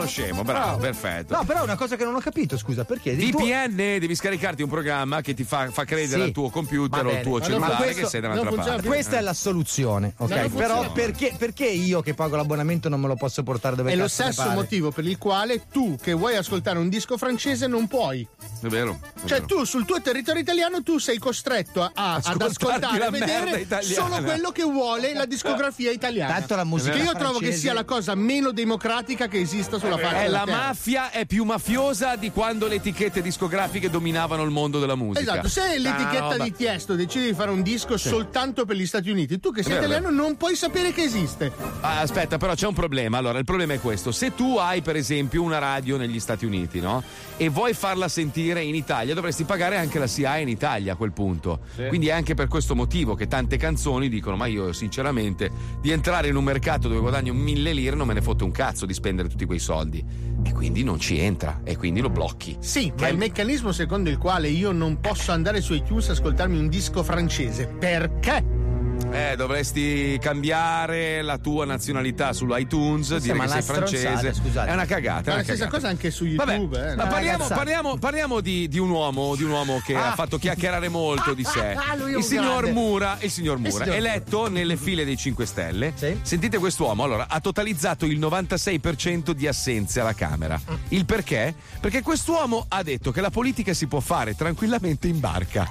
scemo. Bravo, perfetto. No, però è una cosa che non ho capito, scusa, perché VPN devi scaricarti un programma che ti fa credere al tuo computer o al tuo cellulare che sei da un'altra parte. Questa è la soluzione, ok? Però perché io che pago l'abbonamento non me lo posso portare dove cazzo mi pare? È lo stesso motivo per il quale tu che vuoi ascoltare un disco francese non puoi. È vero. Cioè tu sul tuo territorio italiano tu sei costretto ad ascoltare, a vedere solo quello che vuole la discografia italiana. Tanto la musica francese. Io trovo che sia la cosa meno democratica che esista sulla faccia è la mafia è più mafiosa di quando le etichette discografiche dominavano il mondo della musica. Esatto, se l'etichetta di Tiesto decide di fare un disco soltanto per gli Stati Uniti, tu che sei italiano non puoi sapere che esiste. Ah, aspetta, però c'è un problema. Allora, il problema è questo: se tu hai per esempio una radio negli Stati Uniti, no? E vuoi farla sentire in Italia, dovresti pagare anche la SIAE in Italia a quel punto. Sì. Quindi è anche per questo motivo che tante canzoni dicono: ma io sinceramente di entrare in un mercato dove guadagno 1.000 lire non me ne fotte un cazzo di spendere tutti quei soldi, e quindi non ci entra e quindi lo blocchi. Sì, ma il meccanismo secondo il quale io non posso andare su iTunes a ascoltarmi un disco francese, perché? Dovresti cambiare la tua nazionalità su iTunes, dire che sei francese. Scusate. È una cagata. È una stessa cosa anche su YouTube. Vabbè, ma parliamo di un uomo, che ha fatto chiacchierare molto di sé. Il signor Mura, eletto nelle file dei 5 Stelle. Sì? Sentite quest'uomo. Allora, ha totalizzato il 96% di assenze alla Camera. Il perché? Perché quest'uomo ha detto che la politica si può fare tranquillamente in barca.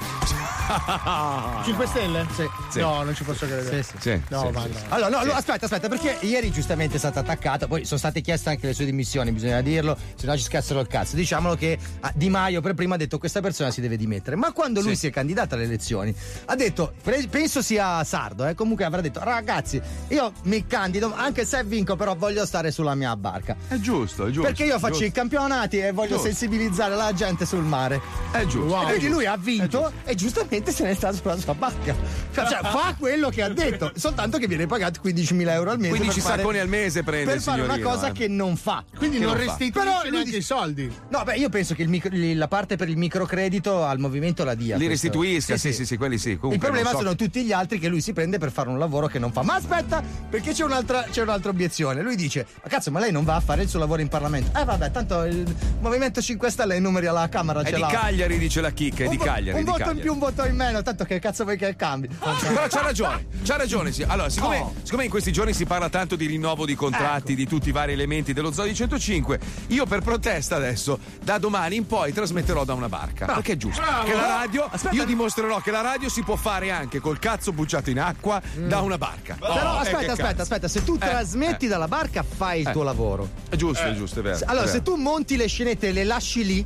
5 Stelle? Sì. No, non ci posso credere. Sì. Allora, no, aspetta, perché ieri giustamente è stata attaccata, poi sono state chieste anche le sue dimissioni, bisogna dirlo, se no ci scassero il cazzo. Diciamolo che Di Maio per prima ha detto: questa persona si deve dimettere. Ma quando lui si è candidato alle elezioni ha detto, penso sia sardo, comunque avrà detto: ragazzi, io mi candido anche se vinco, però voglio stare sulla mia barca. È giusto. Perché io faccio i campionati e voglio sensibilizzare la gente sul mare. È giusto. Wow. E quindi lui ha vinto e giustamente se ne sta sulla sua barca. Cioè, fa quello che ha detto, soltanto che viene pagato 15.000 euro al mese, 15 sacconi al mese prende per fare una cosa che non fa, quindi non restituisce neanche i soldi. No, beh, io penso che la parte per il microcredito al movimento la dia, li restituisca. Sì, quelli sì. Comunque, il problema sono tutti gli altri che lui si prende per fare un lavoro che non fa. Ma aspetta, perché c'è un'altra obiezione. Lui dice: ma cazzo, ma lei non va a fare il suo lavoro in Parlamento? Vabbè, tanto il Movimento 5 Stelle i numeri alla Camera ce l'ha. È di Cagliari, dice la chicca, è di Cagliari. Un voto in più, un voto in meno, tanto che cazzo vuoi che cambi? Però c'ha ragione. Sì. Allora, siccome in questi giorni si parla tanto di rinnovo di contratti, di tutti i vari elementi dello Zoo di 105, io per protesta adesso, da domani in poi, trasmetterò da una barca. Perché è giusto che la radio, io dimostrerò che la radio si può fare anche col cazzo bucciato in acqua da una barca. Però aspetta, se tu trasmetti dalla barca fai il tuo lavoro. È giusto, è vero. Allora, se tu monti le scenette e le lasci lì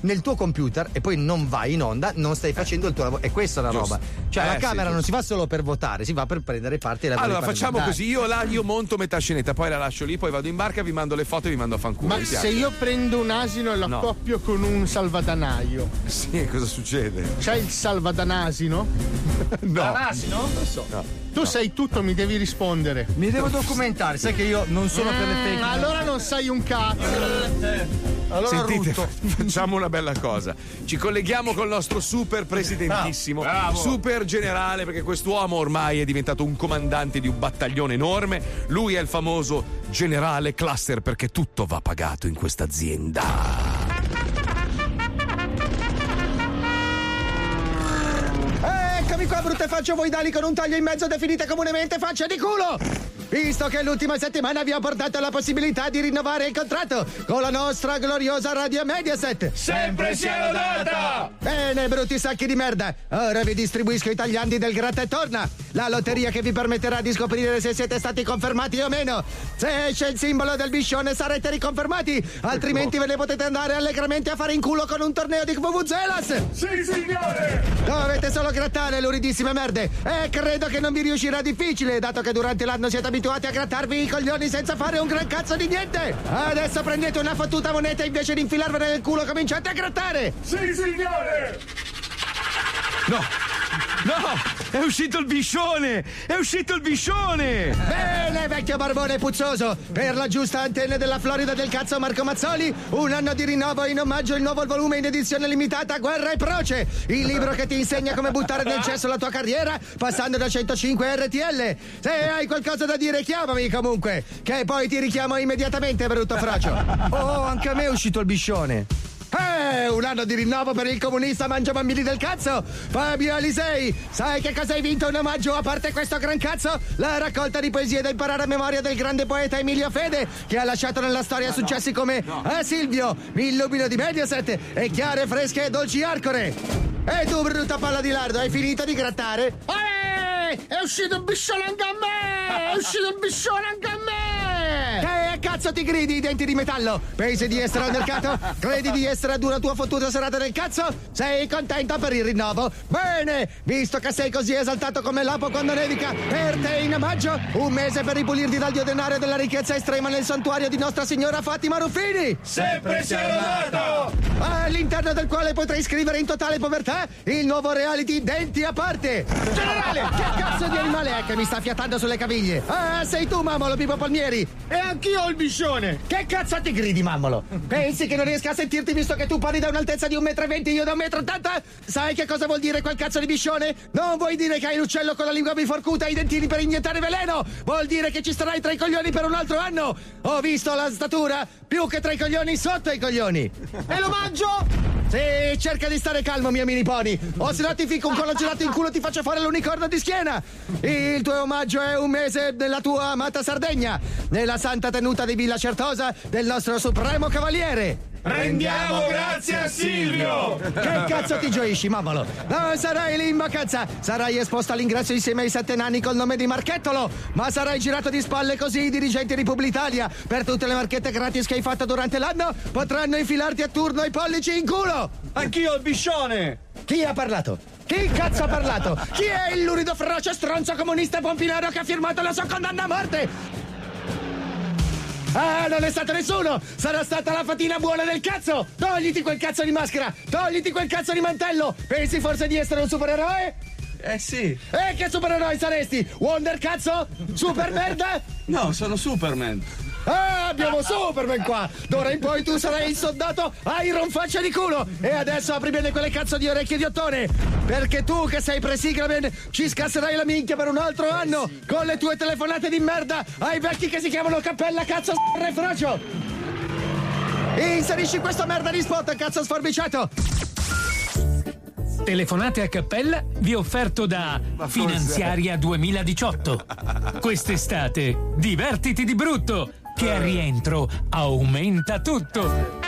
nel tuo computer e poi non vai in onda, non stai facendo il tuo lavoro. E questa è la roba. Cioè, la Camera non si va solo per votare, si va per prendere parte. Allora facciamo così: io monto metà scenetta, poi la lascio lì, poi vado in barca, vi mando le foto e vi mando a fanculo. Ma se io prendo un asino e lo accoppio con un salvadanaio, cosa succede? C'è il salvadanasino? No. Non lo so. Tu sai tutto, mi devi rispondere. Mi devo documentare, sai che io non sono per le tecniche. Allora non sai un cazzo. Allora, sentite, facciamo una bella cosa. Ci colleghiamo col nostro super presidentissimo, super generale, perché quest'uomo ormai è diventato un comandante di un battaglione enorme. Lui è il famoso generale cluster, perché tutto va pagato in questa azienda. Eccomi qua, brutte facce voidali con un taglio in mezzo definita comunemente faccia di culo. Visto che l'ultima settimana vi ho portato la possibilità di rinnovare il contratto con la nostra gloriosa radio Mediaset, sempre sia lodata! Bene, brutti sacchi di merda, ora vi distribuisco i tagliandi del gratta e torna, la lotteria che vi permetterà di scoprire se siete stati confermati o meno. Se esce il simbolo del biscione sarete riconfermati, altrimenti ve ne potete andare allegramente a fare in culo con un torneo di vuvuzelas. Sì, signore! Dovete solo grattare luridissime merde, e credo che non vi riuscirà difficile, dato che durante l'anno siete abituati a grattarvi i coglioni senza fare un gran cazzo di niente. Adesso prendete una fottuta moneta e invece di infilarvene nel culo cominciate a grattare. Sì, signore! No! È uscito il biscione! Bene, vecchio barbone puzzoso, per la giusta antenna della Florida del cazzo Marco Mazzoli, un anno di rinnovo in omaggio il nuovo volume in edizione limitata Guerra e Proce, il libro che ti insegna come buttare nel cesso la tua carriera passando da 105 RTL. Se hai qualcosa da dire chiamami comunque, che poi ti richiamo immediatamente, brutto frocio. Anche a me è uscito il biscione. Un anno di rinnovo per il comunista mangia bambini del cazzo Fabio Alisei. Sai che cosa hai vinto in omaggio a parte questo gran cazzo? La raccolta di poesie da imparare a memoria del grande poeta Emilio Fede, che ha lasciato nella storia successi come Silvio, Il Lubino di Mediaset e Chiare Fresche e Dolci Arcore. E tu, brutta palla di lardo, hai finito di grattare? È uscito il biscione anche a me! È uscito il biscione anche a me! cazzo ti gridi i denti di metallo? Pensi di essere undercato? Credi di essere ad una tua fottuta serata del cazzo? Sei contento per il rinnovo? Bene! Visto che sei così esaltato come l'apo quando nevica, per te in maggio, un mese per ripulirti dal diodenario della ricchezza estrema nel santuario di Nostra Signora Fatima Ruffini! Sempre sia lodato! All'interno del quale potrai scrivere in totale povertà il nuovo reality Denti a parte! Generale, che cazzo di animale è che mi sta fiatando sulle caviglie? Ah, sei tu, Mammolo, Pippo Palmieri! E anch'io ho il biscione! Che cazzo ti gridi, Mammolo? Pensi che non riesca a sentirti visto che tu parli da un'altezza di 1,20 m, io da 1,80 m? Sai che cosa vuol dire quel cazzo di biscione? Non vuol dire che hai l'uccello con la lingua biforcuta e i dentini per iniettare veleno! Vuol dire che ci starai tra i coglioni per un altro anno! Ho visto la statura più che tra i coglioni sotto i coglioni! E lo mangio! Sì, cerca di stare calmo, mia mini pony. O se no ti fico un collo gelato in culo, ti faccio fare l'unicorno di schiena. Il tuo omaggio è un mese nella tua amata Sardegna, nella santa tenuta di Villa Certosa del nostro supremo cavaliere. Rendiamo grazie a Silvio! Che cazzo ti gioisci, Mammolo? Non sarai lì in vacanza, sarai esposto all'ingresso insieme ai 7 nani col nome di Marchettolo, ma sarai girato di spalle così i dirigenti di Publitalia, per tutte le marchette gratis che hai fatto durante l'anno, potranno infilarti a turno i pollici in culo! Anch'io il biscione! Chi ha parlato? Chi cazzo ha parlato? Chi è il lurido feroce stronzo comunista pompilaro che ha firmato la sua condanna a morte? Ah, non è stato nessuno! Sarà stata la fatina buona del cazzo! Togliti quel cazzo di maschera! Togliti quel cazzo di mantello! Pensi forse di essere un supereroe? Eh sì! E che supereroe saresti? Wonder cazzo? Supermerda? No, sono Superman! Ah, abbiamo Superman qua! D'ora in poi tu sarai il soldato Iron Faccia di culo! E adesso apri bene quelle cazzo di orecchie di ottone! Perché tu che sei pre-Sigraman ci scasserai la minchia per un altro anno! Con le tue telefonate di merda ai vecchi che si chiamano Cappella Cazzo e Frocio! Inserisci questa merda di spot, cazzo sforbiciato! Telefonate a Cappella vi offerto da Finanziaria 2018. Quest'estate divertiti di brutto, che al rientro aumenta tutto.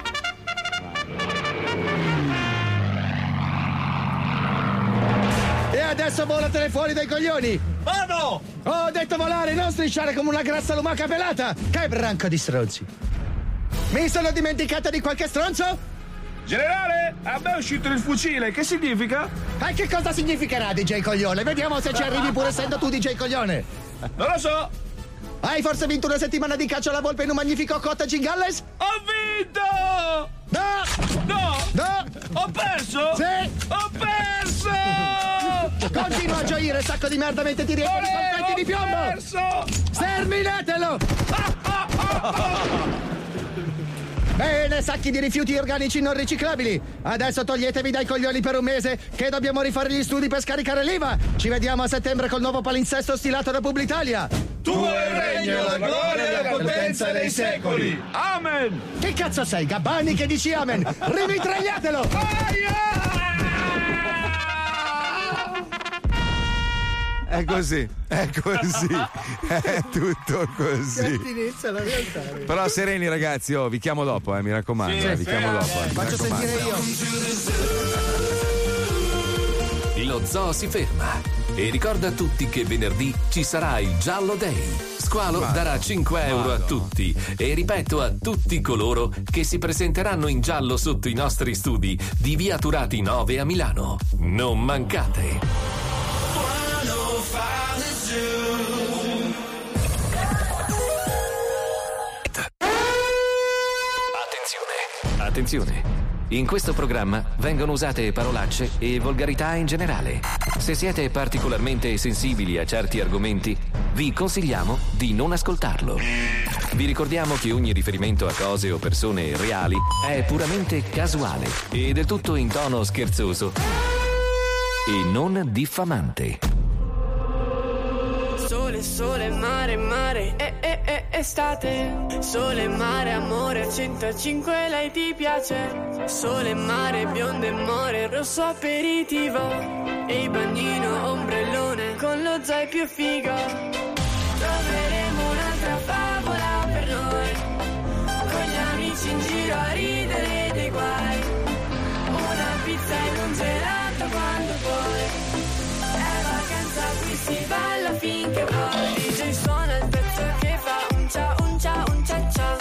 E adesso volatele fuori dai coglioni. Vado! Ho detto volare, non strisciare come una grassa lumaca pelata. Che branco di stronzi. Mi sono dimenticata di qualche stronzo? Generale, a me è uscito il fucile, che significa? E che cosa significherà, DJ Coglione? Vediamo se ci arrivi pur essendo tu DJ Coglione. Non lo so. Hai forse vinto una settimana di caccia alla volpe in un magnifico cottage in Galles? Ho vinto! No! No! No! Ho perso? Sì! Ho perso! Continua a gioire, sacco di merda, mentre ti riempiono i confetti di piombo! Ho perso! Sterminatelo! Ah, ah, ah, ah. Bene, sacchi di rifiuti organici non riciclabili. Adesso toglietevi dai coglioni per un mese, che dobbiamo rifare gli studi per scaricare l'IVA. Ci vediamo a settembre col nuovo palinsesto stilato da Publitalia. Tuo è il regno, la gloria e la potenza dei secoli. Amen. Che cazzo sei, Gabbani, che dici amen? Rimitragliatelo. È così, è così, è tutto così. Però sereni ragazzi, vi chiamo dopo, mi raccomando, sì, vi chiamo dopo. Faccio sentire io. Lo zoo si ferma e ricorda a tutti che venerdì ci sarà il Giallo Day. Squalo darà 5 euro a tutti e ripeto a tutti coloro che si presenteranno in giallo sotto i nostri studi di Via Turati 9 a Milano. Non mancate. Attenzione, in questo programma vengono usate parolacce e volgarità in generale. Se siete particolarmente sensibili a certi argomenti, vi consigliamo di non ascoltarlo. Vi ricordiamo che ogni riferimento a cose o persone reali è puramente casuale e del tutto in tono scherzoso e non diffamante. Sole, sole, mare, mare, estate. Sole, mare, amore, 105 lei ti piace. Sole, mare, bionde, more, rosso aperitivo. E il bagnino, ombrellone, con lo zoo più figo. Troveremo un'altra favola per noi, con gli amici in giro a ridere dei guai. Una pizza e un gelato quando vuoi. Qui si balla finché vuoi. DJ suona il pezzo che fa un ciao, un ciao, un ciao, ciao.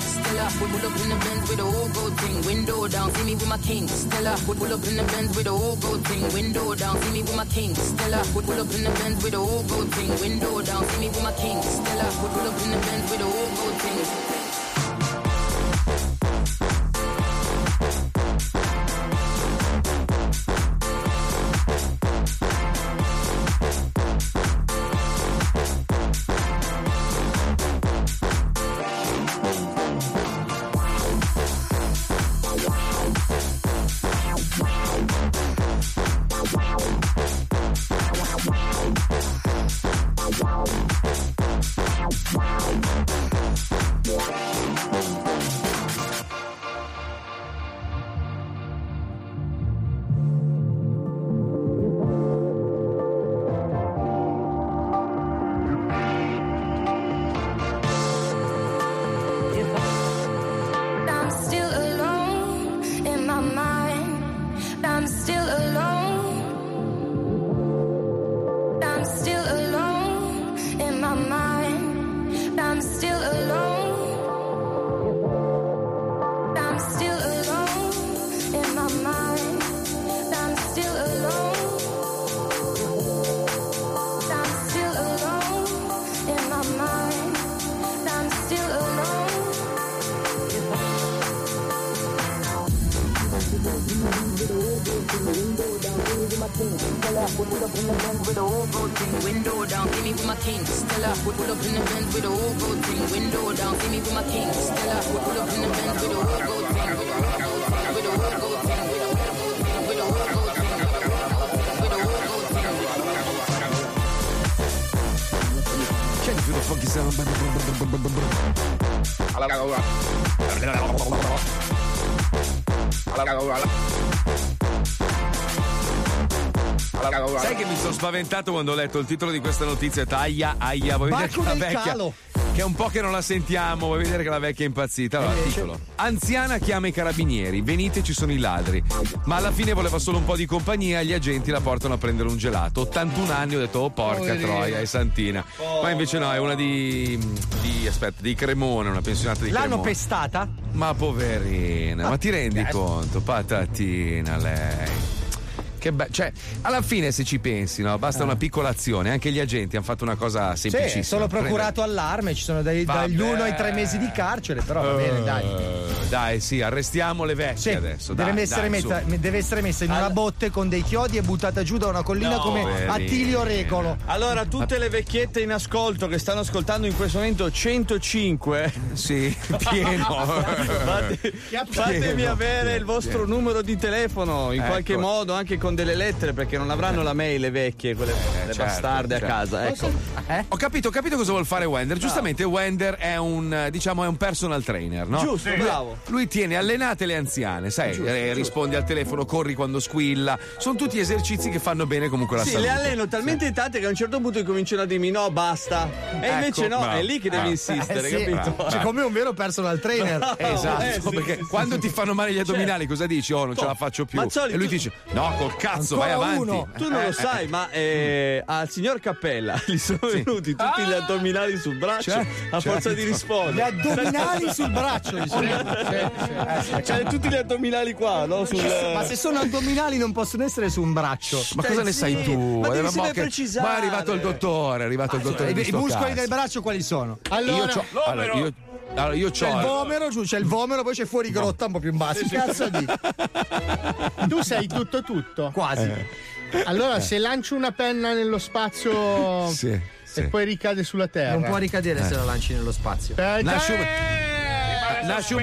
Still up, we pull up in the Benz with the whole gold thing. Window down, see me with my king. Still up, we pull up in the Benz with the whole gold thing. Window down, see me with my king. Still up, we pull up in the Benz with the whole gold thing. Window down, see me with my king. Still up, we pull up in the Benz with the whole gold thing. Sai che mi sono spaventato quando ho letto il titolo di questa notizia? Aia, aia, vuoi vedere che la vecchia calo. Che è un po' che non la sentiamo, vuoi vedere che la vecchia è impazzita? Allora, titolo: anziana chiama i carabinieri, venite, ci sono i ladri. Ma alla fine voleva solo un po' di compagnia, gli agenti la portano a prendere un gelato. 81 anni, ho detto, oh porca troia, è santina. Ma invece no, è una di Cremona, una pensionata di Cremona. L'hanno pestata? Ma poverina, ma ti rendi conto? Patatina lei. Che bello, cioè, alla fine se ci pensi, no? Basta una piccola azione. Anche gli agenti hanno fatto una cosa semplicissima. Sì, solo procurato allarme, ci sono dagli 1 ai 3 mesi di carcere, però va bene, dai. Dai, sì, arrestiamo le vecchie adesso. Deve essere messa in una botte con dei chiodi e buttata giù da una collina come Attilio Regolo. Allora, tutte le vecchiette in ascolto che stanno ascoltando in questo momento 105. Sì, pieno. Fatemi avere il vostro numero di telefono in qualche modo, anche con delle lettere, perché non avranno la mail le vecchie, quelle le bastarde a casa, ecco. Ho capito cosa vuol fare Wender. Giustamente Wender è un personal trainer, no? Giusto, bravo. Lui tiene allenate le anziane, sai, rispondi al telefono, corri quando squilla, sono tutti esercizi che fanno bene comunque la salute. Sì, le alleno talmente tante che a un certo punto cominciano a dirmi no, basta, e invece è lì che devi insistere, capito? Cioè, come un vero personal trainer. Esatto, perché quando ti fanno male gli addominali cosa dici? Oh, non ce la faccio più. Mazzoli, e lui dice no, col cazzo, ancora vai avanti. Tu non lo sai, ma al signor Cappella gli sono venuti tutti gli addominali sul braccio a forza di rispondere. Gli addominali sul braccio, cioè tutti gli addominali qua, no? Ma se sono addominali non possono essere su un braccio. Ma cosa ne sai tu? Ma devi sempre precisare. Ma è arrivato il dottore, I muscoli del braccio quali sono? Allora, io c'ho il vomero, giù c'è il vomero, poi c'è fuori grotta un po' più in basso. Cazzo di. Tu sei tutto. Quasi. Allora, se lancio una penna nello spazio e poi ricade sulla terra. Non può ricadere se la lanci nello spazio. Nasce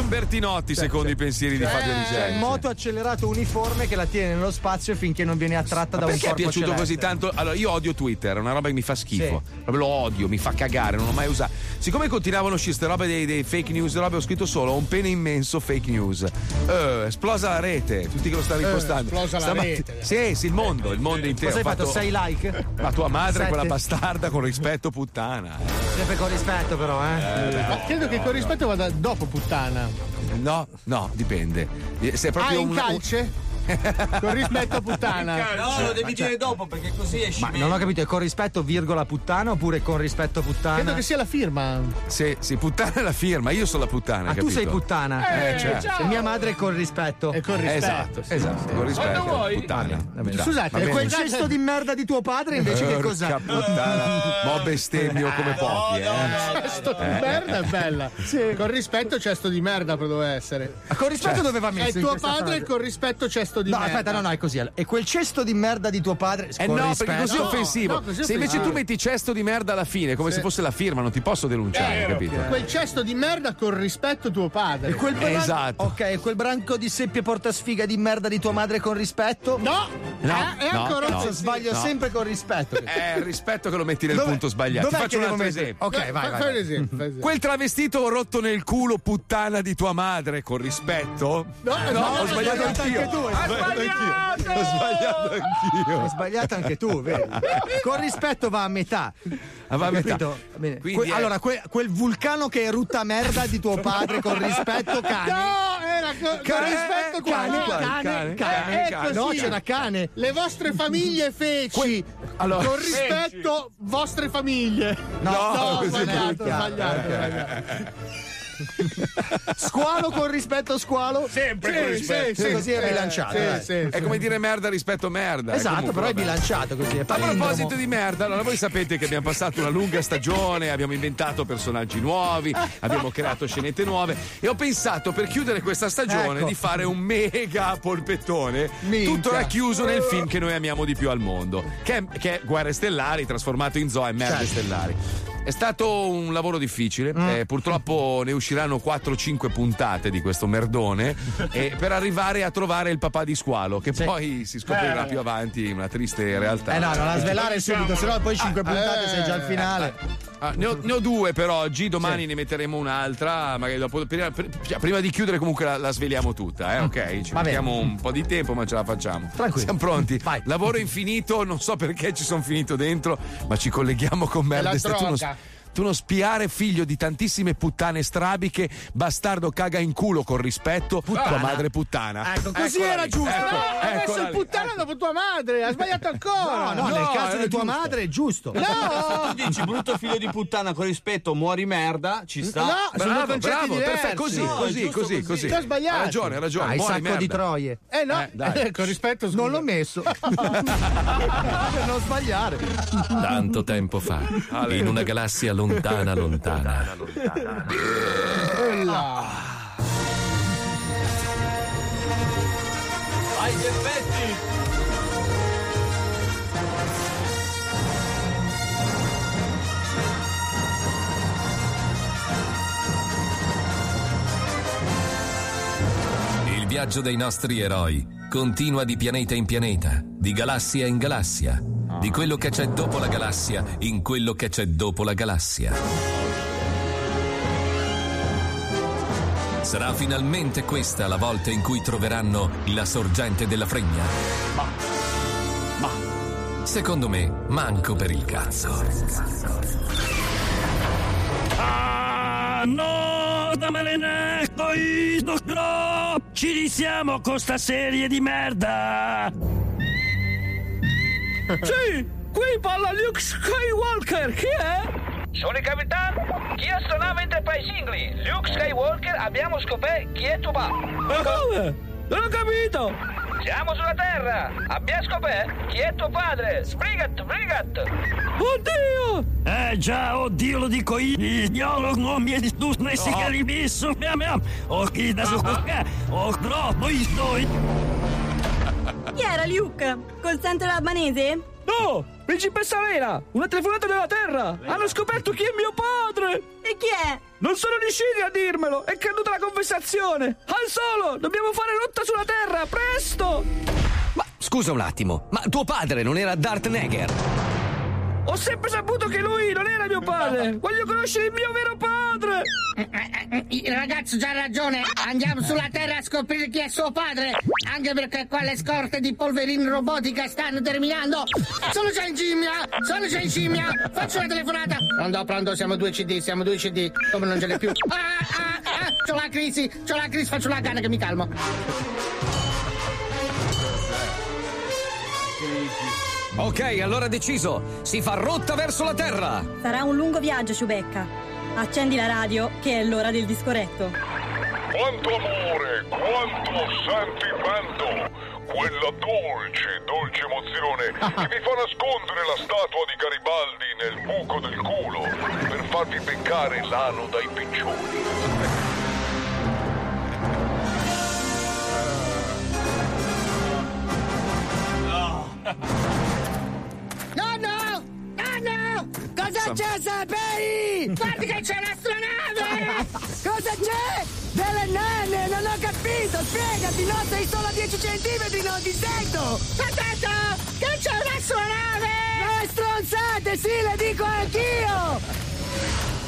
un Bertinotti secondo i pensieri di Fabio Alisei. C'è il moto accelerato uniforme che la tiene nello spazio finché non viene attratta da un corpo celeste. Perché è piaciuto così tanto? Allora, io odio Twitter, è una roba che mi fa schifo. Proprio lo odio, mi fa cagare, non l'ho mai usato. Siccome continuavano queste robe dei fake news, robe, ho scritto solo un pene immenso fake news. Esplosa la rete, tutti che lo stanno ripostando. Esplosa la rete. Sì, il mondo intero. Cosa hai fatto? 6 like? Ma tua madre, 7. Quella bastarda, con rispetto, puttana. Sempre con rispetto però, ma credo che con rispetto vada dopo puttana. No, dipende. Se è proprio in calce? Con rispetto puttana. No, lo devi dire dopo, perché così esci. Ma non ho capito, è con rispetto virgola puttana oppure con rispetto puttana? Credo che sia la firma. Sì, puttana è la firma, io sono la puttana. Ah, capito? Tu sei puttana. Cioè, mia madre è con rispetto. È con rispetto. Esatto. Con rispetto. Quando vuoi. Puttana. Scusate, è quel gesto di merda di tuo padre invece che cos'è? Mo bestemmio come pochi. Gesto di merda è bella. Sì. Con rispetto cesto di merda doveva essere. Con rispetto doveva messo. È tuo padre con rispetto cesto di merda. No, aspetta, no, è così. E quel cesto di merda di tuo padre. No, rispetto. Perché così è offensivo. No, se invece tu metti cesto di merda alla fine, come se fosse la firma, non ti posso denunciare, capito? Quel cesto di merda con rispetto tuo padre. E quel esatto. Ok, quel branco di seppie porta sfiga di merda di tua madre con rispetto? No. È ancora no. Sbaglio sempre con rispetto. È il rispetto che lo metti nel punto sbagliato. Ti faccio un altro esempio. Ok, vai. Fai un esempio. Quel travestito rotto nel culo, puttana di tua madre, con rispetto? No, ho sbagliato anch'io. Ho sbagliato anche tu, vero? Con rispetto va a metà. Bene. Quindi, allora, quel vulcano che erutta merda di tuo padre, con rispetto cane. No, era con rispetto cane. No, c'era cane. Le vostre famiglie feci. Allora, con rispetto vostre famiglie. No, sbagliato. Squalo con rispetto squalo, sempre con rispetto. Così è bilanciato. È come dire merda rispetto merda. Esatto, comunque, però è bilanciato così. A proposito di merda, allora voi sapete che abbiamo passato una lunga stagione, abbiamo inventato personaggi nuovi, abbiamo creato scenette nuove e ho pensato per chiudere questa stagione di fare un mega polpettone tutto racchiuso nel film che noi amiamo di più al mondo, che è Guerre Stellari, trasformato in Zoe e Merde Stellari. È stato un lavoro difficile, purtroppo ne usciranno 4-5 puntate di questo merdone per arrivare a trovare il papà di Squalo, che poi si scoprirà più avanti una triste realtà. No, non la svelare subito, sennò poi 5 puntate sei già al finale. Ne ho due per oggi, domani ne metteremo un'altra, magari dopo, prima di chiudere comunque la sveliamo tutta, ok? Ci mettiamo un po' di tempo ma ce la facciamo. Tranquillo. Siamo pronti. Vai. Lavoro infinito, non so perché ci sono finito dentro, ma ci colleghiamo con merda. Tu non spiare, figlio di tantissime puttane strabiche, bastardo caga in culo con rispetto, tua madre puttana. Ecco, così era giusto. Hai messo il puttana dopo tua madre, ha sbagliato ancora. No, nel caso di tua madre è giusto. No, tu dici brutto figlio di puttana con rispetto, muori merda, ci sta. No, bravo, perfetto, così. Ti ho sbagliato. Hai ragione. Hai sacco merda. Di troie. No, con rispetto scusa. Non l'ho messo. Per non sbagliare. Tanto tempo fa, in una galassia lontana. Bella. Hai gli effetti. Il viaggio dei nostri eroi continua di pianeta in pianeta, di galassia in galassia, di quello che c'è dopo la galassia in quello che c'è dopo la galassia. Sarà finalmente questa la volta in cui troveranno la sorgente della fregna? Ma secondo me manco per il cazzo. Ci risiamo con sta serie di merda. Sì, qui parla Luke Skywalker, chi è? Sono il capitano, chi è sto nave Enterprise Singly? Luke Skywalker, abbiamo scoperto chi è tuo padre. Ma come? Non ho capito. Siamo sulla Terra, abbiamo scoperto chi è tuo padre. Sbrigat. Oddio! Già, oddio, lo dico io, non mi è disgusto, ne si che rimesso, chi da su che, troppo sto. Chi era Luke? Col santo albanese? No! Principessa Lena! Una telefonata della Terra! Hanno scoperto chi è mio padre! E chi è? Non sono riusciti a dirmelo! È caduta la conversazione! Han Solo! Dobbiamo fare lotta sulla Terra! Presto! Ma scusa un attimo, ma tuo padre non era Darth Neger? Ho sempre saputo che lui non era mio padre! Voglio conoscere il mio vero padre! Il ragazzo già ha ragione, andiamo sulla Terra a scoprire chi è suo padre, anche perché qua le scorte di polverine robotica stanno terminando. Sono già in scimmia, faccio una telefonata. Pronto, siamo due cd, come non ce l'è più. C'ho la crisi, faccio la gana che mi calmo. Ok, allora deciso. Si fa rotta verso la Terra. Sarà un lungo viaggio, Ciubecca. Accendi la radio, che è l'ora del discoretto. Quanto amore, quanto sentimento. Quella dolce, dolce emozione che vi fa nascondere la statua di Garibaldi nel buco del culo per farvi beccare l'ano dai piccioni. No! Cosa c'è, Saperi? Guardi che c'è l'astronave! Cosa c'è? Delle nane, non ho capito, spiegati, no, sei solo a 10 centimetri, non ti sento! Attento, che c'è una suonave! No, stronzate, sì, le dico anch'io!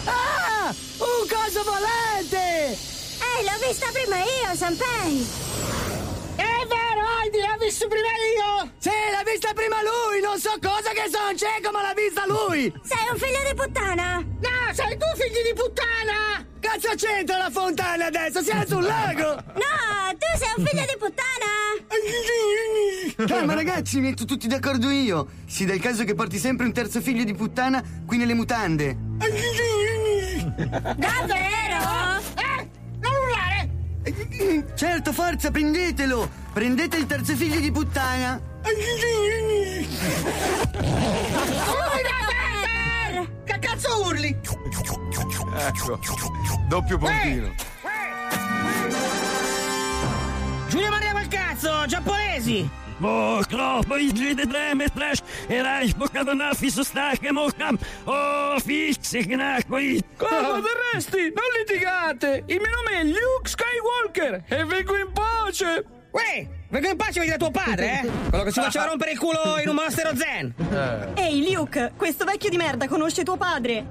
Ah, un coso volante! L'ho vista prima io, Sanpei! È vero, Aldi, l'ho visto prima io! Sì, l'ha vista prima lui, non so cosa che sono cieco, ma l'ha vista lui! Sei un figlio di puttana! No, sei tu figlio di puttana! Cazzo c'entra la fontana adesso? Siamo sul lago! No, tu sei un figlio di puttana! Calma ragazzi, mi metto tutti d'accordo io. Si dà il caso che porti sempre un terzo figlio di puttana qui nelle mutande. Davvero? Non urlare! Certo, forza, prendetelo! Prendete il terzo figlio di puttana! Che cazzo urli? Ecco, doppio pontino. Giulio Maria Malcazzo, giapponesi. Come verresti? Non litigate. Il mio nome è Luke Skywalker e vengo in pace. Vengo in pace, vedi da tuo padre, eh? Quello che si faceva rompere il culo in un monastero zen. Ehi, Luke, questo vecchio di merda conosce tuo padre.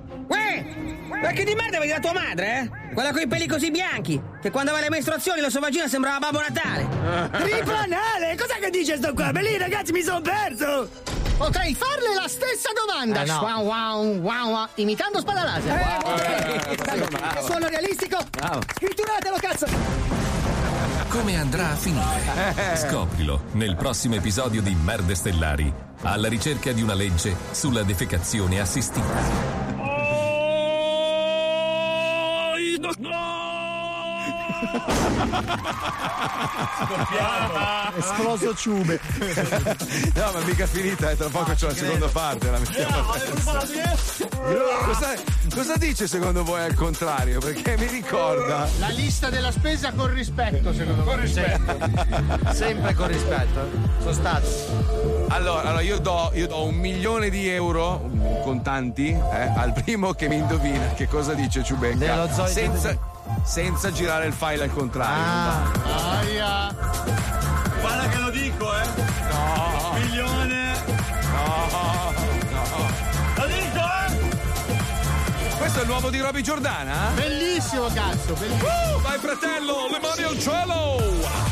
Vecchio di merda, vedi da tua madre, eh? Quella con i peli così bianchi, che quando aveva le mestruazioni la sua vagina sembrava Babbo Natale. Triplanale, cos'è che dice sto qua? Beh, lì, ragazzi, mi son perso. Potrei farle la stessa domanda. Wow, imitando Spada Laser. Suono realistico. Scritturatelo, cazzo. Come andrà a finire? Scoprilo nel prossimo episodio di Merde Stellari, alla ricerca di una legge sulla defecazione assistita. Scoppiata! Esploso ciube. No, ma mica finita, tra poco c'è la seconda parte, la mettiamo. Cosa dice secondo voi al contrario? Perché mi ricorda la lista della spesa con rispetto, secondo me. Con rispetto. Sempre con rispetto. Sono stato. Allora io do 1 milione di euro contanti al primo che mi indovina che cosa dice Ciubecca senza girare il file al contrario. Guarda che lo dico, eh? No. 1 milione. No. L'ho detto, eh? Questo è l'uovo di Roby Giordana? Bellissimo, cazzo, bellissimo. Vai fratello, le mani al cielo!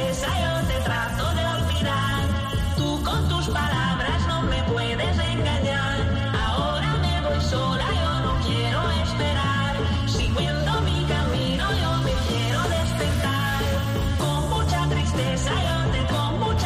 Yo te trato de olvidar, tú con tus palabras no me puedes engañar, ahora me voy sola, yo no quiero esperar, siguiendo mi camino yo me quiero despertar, con mucha tristeza yo te quiero despertar.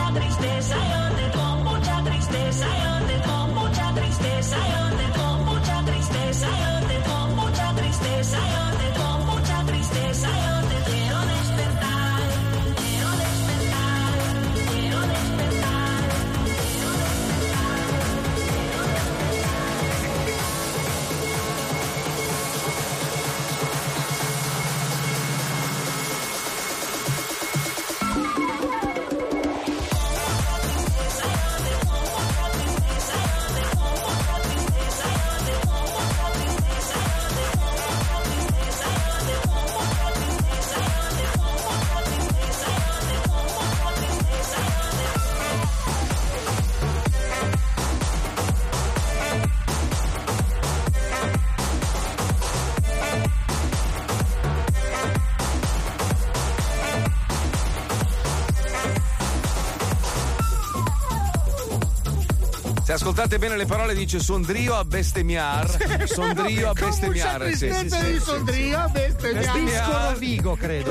Se ascoltate bene le parole dice Sondrio a bestemmiar. Sondrio a bestemmiar. Sì. Sondrio a bestemmiar. Disco Vigo, credo.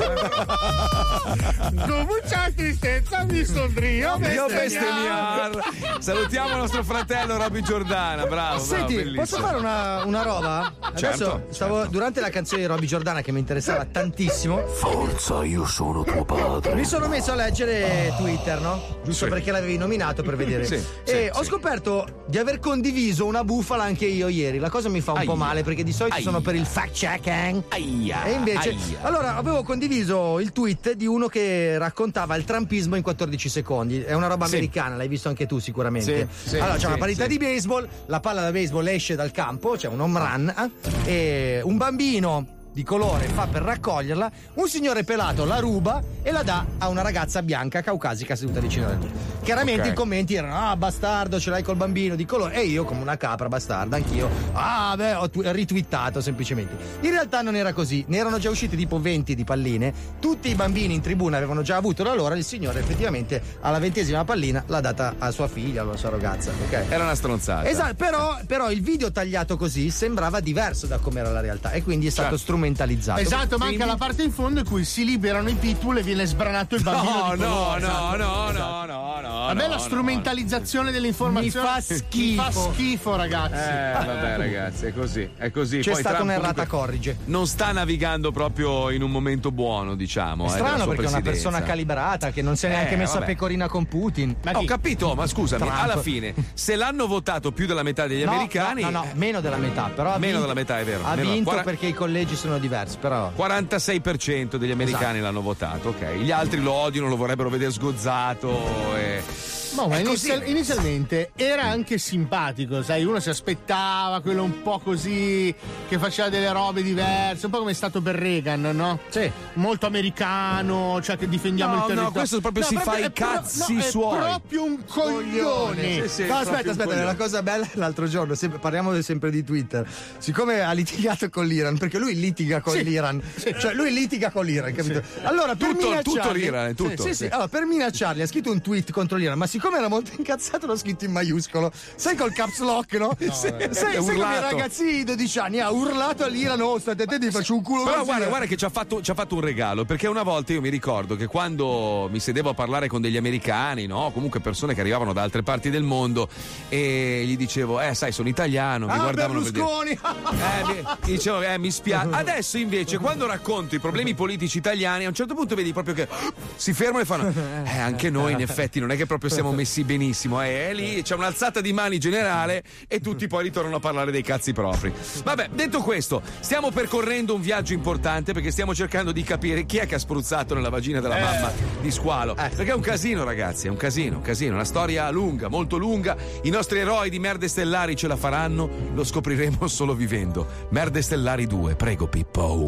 Con mucha tristezza mi Sondrio a bestemmiar. Salutiamo il nostro fratello Roby Giordana, bravo. Senti, bellissimo. Posso fare una roba? Certo, adesso stavo durante la canzone di Roby Giordana che mi interessava tantissimo. Forza, io sono tuo padre. Mi sono messo a leggere Twitter, no? Giusto perché l'avevi nominato per vedere. Ho scoperto di aver condiviso una bufala anche io ieri. La cosa mi fa un po' male perché di solito sono per il fact checking. E invece allora avevo condiviso il tweet di uno che raccontava il trumpismo in 14 secondi. È una roba americana, l'hai visto anche tu sicuramente. Allora c'è una partita di baseball, la palla da baseball esce dal campo, c'è un home run e un bambino di colore fa per raccoglierla, un signore pelato la ruba e la dà a una ragazza bianca caucasica seduta vicino a lui. Chiaramente i commenti erano: ah, bastardo, ce l'hai col bambino di colore. E io come una capra bastarda anch'io ho ritwittato semplicemente. In realtà non era così, ne erano già usciti tipo 20 di palline, tutti i bambini in tribuna avevano già avuto la loro. Il signore effettivamente alla 20ª pallina l'ha data a sua figlia, alla sua ragazza. Era una stronzata, esatto. Però il video tagliato così sembrava diverso da com'era la realtà e quindi è stato strumentalizzato. Esatto, ma anche la parte in fondo in cui si liberano i pitbull e viene sbranato il bambino. No. Vabbè, la strumentalizzazione dell'informazione mi fa schifo, ragazzi. Vabbè, ragazzi, è così. C'è stata un'errata corrige. Non sta navigando proprio in un momento buono, diciamo. È strano perché è una persona calibrata che non si è neanche messa a pecorina con Putin. Ma ho capito, ma scusami, Trump. Alla fine se l'hanno votato più della metà degli americani. No, meno della metà, però. Meno della metà, è vero. Ha vinto perché i collegi sono diversi, però 46% degli americani l'hanno votato, ok. Gli altri lo odiano, lo vorrebbero vedere sgozzato ma inizialmente era anche simpatico, sai, uno si aspettava quello un po' così che faceva delle robe diverse, un po' come è stato per Reagan, no? Sì. Molto americano, cioè che difendiamo il territorio. No, questo proprio fa i cazzi suoi. È proprio un coglione. No, aspetta, è una cosa bella l'altro giorno, parliamo sempre di Twitter. Siccome ha litigato con l'Iran, perché lui litiga con l'Iran, cioè lui litiga con l'Iran, capito? Sì. Allora per tutto l'Iran è tutto. Sì. Allora per minacciarli ha scritto un tweet contro l'Iran, ma siccome era molto incazzato l'ho scritto in maiuscolo, sai, col caps lock, no? Sai come i ragazzini di 12 anni ha urlato all'Iran: oh, state attenti, faccio un culo. Però guarda che ci ha fatto un regalo, perché una volta io mi ricordo che quando mi sedevo a parlare con degli americani, no, comunque persone che arrivavano da altre parti del mondo, e gli dicevo sai, sono italiano, mi guardavano Berlusconi dicevo mi spiace. Adesso invece quando racconto i problemi politici italiani a un certo punto vedi proprio che si fermano e fanno anche noi in effetti non è che proprio siamo messi benissimo, lì c'è un'alzata di mani generale e tutti poi ritornano a parlare dei cazzi propri. Vabbè, detto questo, stiamo percorrendo un viaggio importante perché stiamo cercando di capire chi è che ha spruzzato nella vagina della mamma di Squalo, perché è un casino, ragazzi, è un casino, una storia lunga, molto lunga. I nostri eroi di Merde Stellari ce la faranno? Lo scopriremo solo vivendo. Merde Stellari 2, prego Pippo.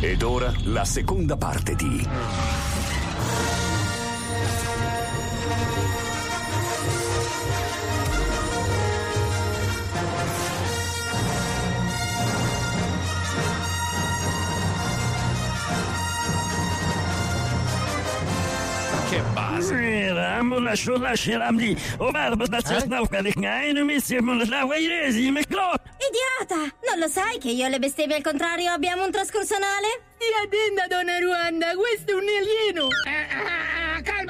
Ed ora la seconda parte di Idiota! Non lo sai che io e le bestemmie al contrario abbiamo un trascursonale? La denda donna Ruanda, questo è un alieno!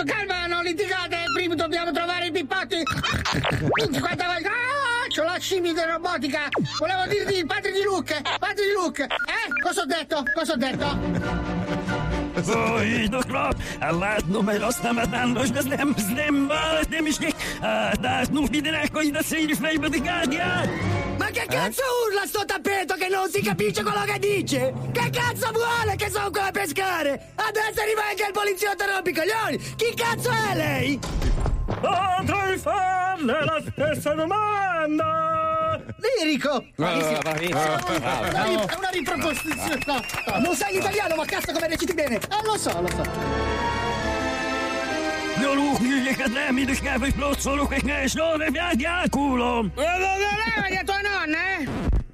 Calma, non litigate! Prima dobbiamo trovare i pippotti! 50 volte! C'ho la scimmia di robotica! Volevo dirti il padre di Luke! Cosa ho detto? Ma che cazzo urla sto tappeto che non si capisce quello che dice? Che cazzo vuole che sono qua a pescare? Adesso arriva anche il poliziotto rompicoglioni! Chi cazzo è lei? Potrei farle la stessa domanda! Lirico! È una riproposizione! No. Non sai l'italiano, ma cazzo come reciti bene! Lo so! Ma di tua nonna,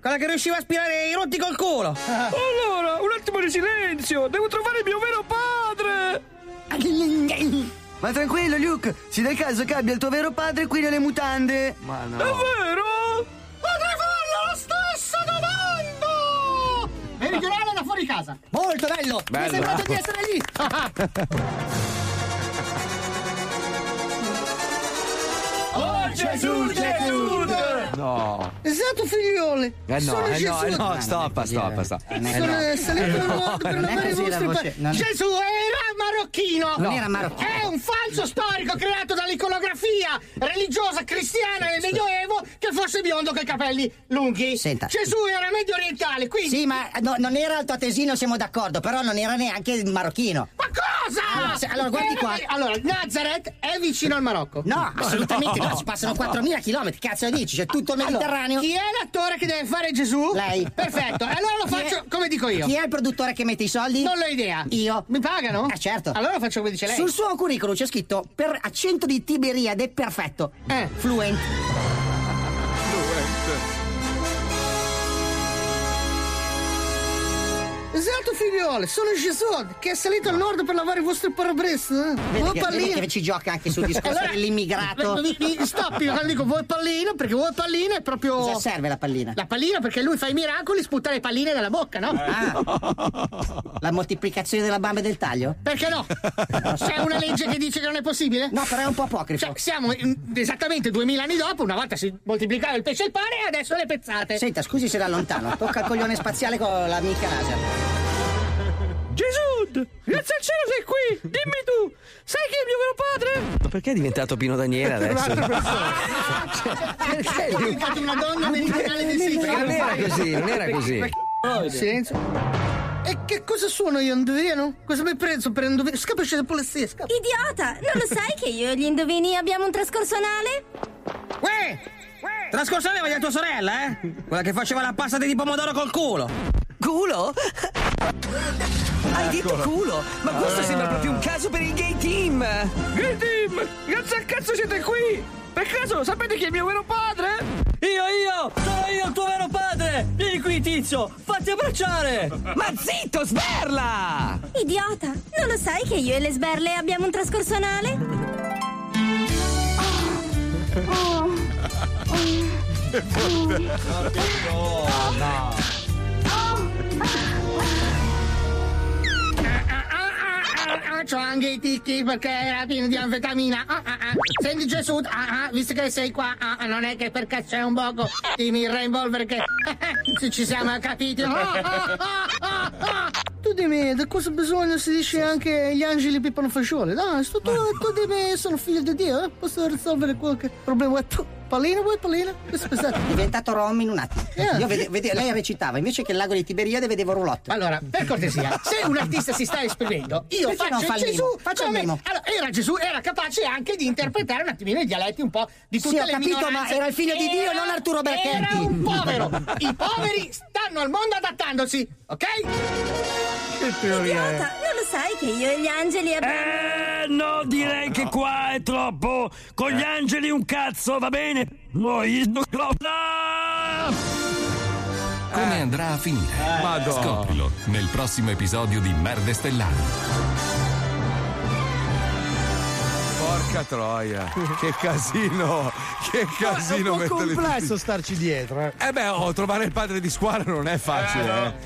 quella che riusciva a aspirare i rotti col culo! Allora, un attimo di silenzio! Devo trovare il mio vero padre! Ma tranquillo, Luke, si dà il caso che abbia il tuo vero padre qui nelle mutande. Ma no. È vero? Potrei farlo la stessa domanda! E ritirarla da fuori casa. Molto bello! Mi è sembrato di essere lì! Oh Gesù, Gesù! No! Esatto, figliole! Sono Gesù! No, stoppa! Sono salito in mondo per lavare i vostri padri! Gesù era marocchino! Non era marocchino! È un falso storico creato dall'iconografia religiosa cristiana del Medioevo che fosse biondo coi capelli lunghi! Senta! Gesù era medio orientale, quindi... Sì, ma no, non era altoatesino, siamo d'accordo, però non era neanche marocchino! Ma cosa? Allora guardi qua! Allora, Nazareth è vicino al Marocco! No, assolutamente! No, ci passano 4.000 chilometri, cazzo dici? C'è tutto il Mediterraneo. Allora, chi è l'attore che deve fare Gesù? Lei. Perfetto, allora lo faccio come dico io. Chi è il produttore che mette i soldi? Non l'ho idea. Io. Mi pagano? Certo. Allora lo faccio come dice lei. Sul suo curriculum c'è scritto per accento di Tiberiade perfetto. Fluent. Esatto, figliole, sono Gesù che è salito al nord per lavare i vostri parabrezza. Vuoi pallino? Che ci gioca anche sul discorso allora, dell'immigrato. Stoppi, io dico vuoi pallino perché vuoi pallino è proprio. Cosa serve la pallina? La pallina perché lui fa i miracoli, sputta le palline dalla bocca, no? Ah. La moltiplicazione della bamba e del taglio? Perché no? C'è una legge che dice che non è possibile? No, però è un po' apocrifo. Cioè, siamo esattamente 2000 anni dopo, una volta si moltiplicava il pesce e il pane e adesso le pezzate. Senta, scusi se da lontano, tocca il coglione spaziale con la mica laser. Gesù, grazie al cielo sei qui, dimmi tu, sai chi è il mio vero padre? Ma perché è diventato Pino Daniele adesso? Perché è diventato una donna meridionale del sito? Non era così, non era così. Silenzio. E che cosa sono io, indovino? Cosa mi hai preso per indovinare? Scapisci la polizia, scappa. Idiota, non lo sai che io e gli indovini abbiamo un trascorso anale? Uè, trascorso anale vai a tua sorella, eh? Quella che faceva la passata di pomodoro col culo. Culo? Hai detto culo? Ma questo sembra proprio un caso per il gay team! Gay team! Grazie al cazzo siete qui! Per caso sapete chi è il mio vero padre? Sono io il tuo vero padre! Vieni qui, tizio! Fatti abbracciare! Ma zitto, sberla! Idiota! Non lo sai che io e le sberle abbiamo un trascorso anale? C'ho anche i ticchi perché era pieno di anfetamina. Senti Gesù, visto che sei qua, non è che perché c'è un poco di mirra in polvere che se ci siamo capiti. Tu dimmi, da cosa bisogna si dice anche gli angeli pippano fasciole? No, tu dimmi, sono figlio di Dio, posso risolvere qualche problema. Pallino vuoi pallino? È diventato Rom in un attimo. Io lei recitava invece che il lago di Tiberiade vedevo Roulotte. Allora, per cortesia, se un artista si sta esprimendo, io faccio Gesù, faccio il mimo. Allora, era Gesù, era capace anche di interpretare un attimino i dialetti un po' di tutte le minoranze. Sì, ho capito, ma era il figlio di Dio, non Arturo Berchetti. Era un povero. I poveri stanno al mondo adattandosi, ok? Che teoria è? Non lo sai che io e gli angeli abbiamo... No, direi che qua è troppo. Con gli angeli un cazzo, va bene? No, come andrà a finire? Scoprilo nel prossimo episodio di Merde Stellari. Porca troia, che casino! È un po' complesso starci dietro. Trovare il padre di squadra non è facile.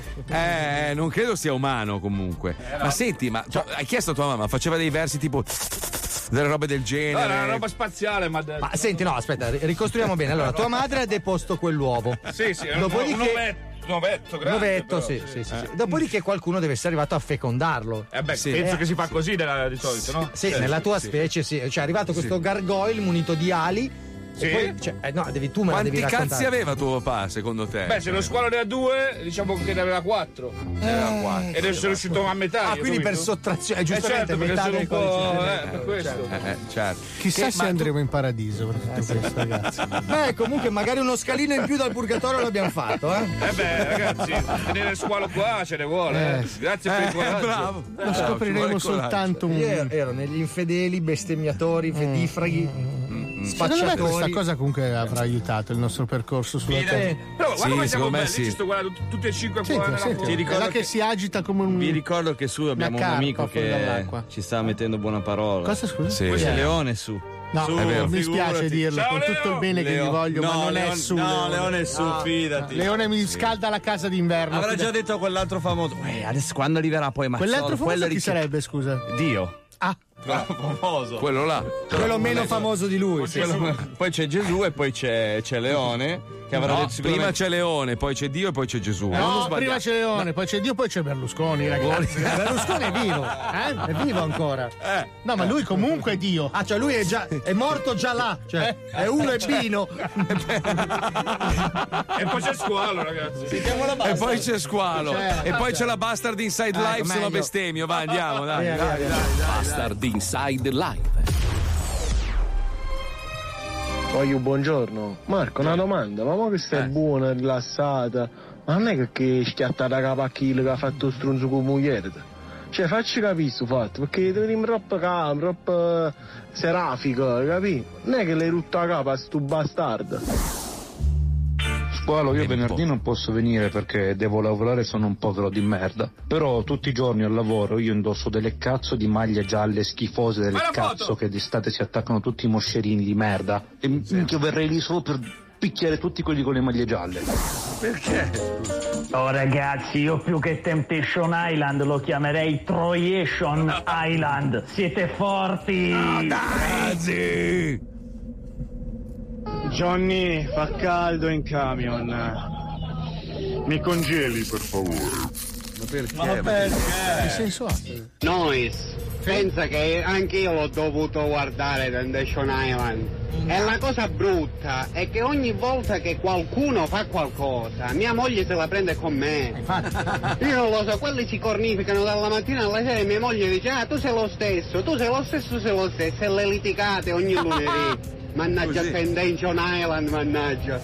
Non credo sia umano comunque. Ma senti, hai chiesto a tua mamma, faceva dei versi tipo delle robe del genere? No, era una roba spaziale. Ma senti, no, aspetta, ricostruiamo bene. Allora, tua madre ha deposto quell'uovo. Sì, dopodiché... un ovetto. Novetto, sì. Dopodiché qualcuno deve essere arrivato a fecondarlo. Penso che si fa così di solito, no? Sì, nella tua specie, sì. Cioè, è arrivato questo gargoyle munito di ali. Sì. Poi, devi tu me la devi raccontare. Quanti cazzi aveva tuo papà, secondo te? Se lo squalo ne ha 2, diciamo che ne aveva 4. Ed è riuscito a metà. Quindi per sottrazione, giustamente, metà del certo. Chissà se andremo in paradiso per tutto questo, ragazzi. Comunque magari uno scalino in più dal purgatorio l'abbiamo fatto, ragazzi, tenere il squalo qua ce ne vuole. Grazie per il coraggio. Bravo. Lo scopriremo soltanto un... Ero negli infedeli, bestemmiatori, fedifraghi. spacciatori. Secondo me questa cosa comunque avrà aiutato il nostro percorso sulla Però guarda, come siamo belli, sì. Sto guardando tutti e cinque qua che si agita come un... Vi ricordo che su abbiamo un amico che ci sta mettendo buona parola. Cosa, scusa? Sì. Questo è Leone su. No, su, mi spiace dirlo, ciao, con Leo. Tutto il bene Leo. Che gli voglio, no, ma non Leone, è su. No, Leone è su, no, fidati. Leone mi scalda la casa d'inverno. Avrà già detto a quell'altro famoso. Adesso quando arriverà poi Mazzoli. Quell'altro famoso chi sarebbe, scusa? Dio. Ah, famoso. Quello là. Quello meno famoso di lui. Poi c'è Gesù e poi c'è Leone. Che avrà detto prima c'è Leone, poi c'è Dio e poi c'è Gesù. No, prima c'è Leone, poi c'è Dio, poi c'è Berlusconi, ragazzi. Berlusconi è vivo, eh? È vivo ancora. No, ma lui comunque è Dio. Ah, cioè lui è già è morto già là. Cioè, è uno e Pino. E poi c'è Squalo, ragazzi. E poi c'è Squalo. E poi c'è la Bastard Inside Live, se lo bestemmio. Va, andiamo, dai. Bastard Inside Live. Voglio buongiorno. Marco, una domanda, ma che stai buona, rilassata, ma non è che schiatta da capo a chilo che ha fatto stronzo con moglie? Cioè facci capire questo fatto, perché devi venire troppo calmo, troppo serafico, capì? Non è che l'hai rotto a capo a sto bastardo. Squalo, io venerdì non posso venire perché devo lavorare, sono un povero di merda. Però tutti i giorni al lavoro io indosso delle cazzo di maglie gialle schifose, delle cazzo foto. Che d'estate si attaccano tutti i moscerini di merda. E io verrei lì solo per picchiare tutti quelli con le maglie gialle. Perché? Oh ragazzi, io più che Temptation Island lo chiamerei Troiation Island. Siete forti! No, dai! Sì. Johnny, fa caldo in camion. Mi congeli, per favore. Ma perché? Che senso ha? Noise, pensa che anche io l'ho dovuto guardare Temptation Island. E la cosa brutta è che ogni volta che qualcuno fa qualcosa, mia moglie se la prende con me. Io non lo so, quelli si cornificano dalla mattina alla sera e mia moglie dice: ah, tu sei lo stesso, e le litigate ogni lunedì. Mannaggia Temptation Island, mannaggia.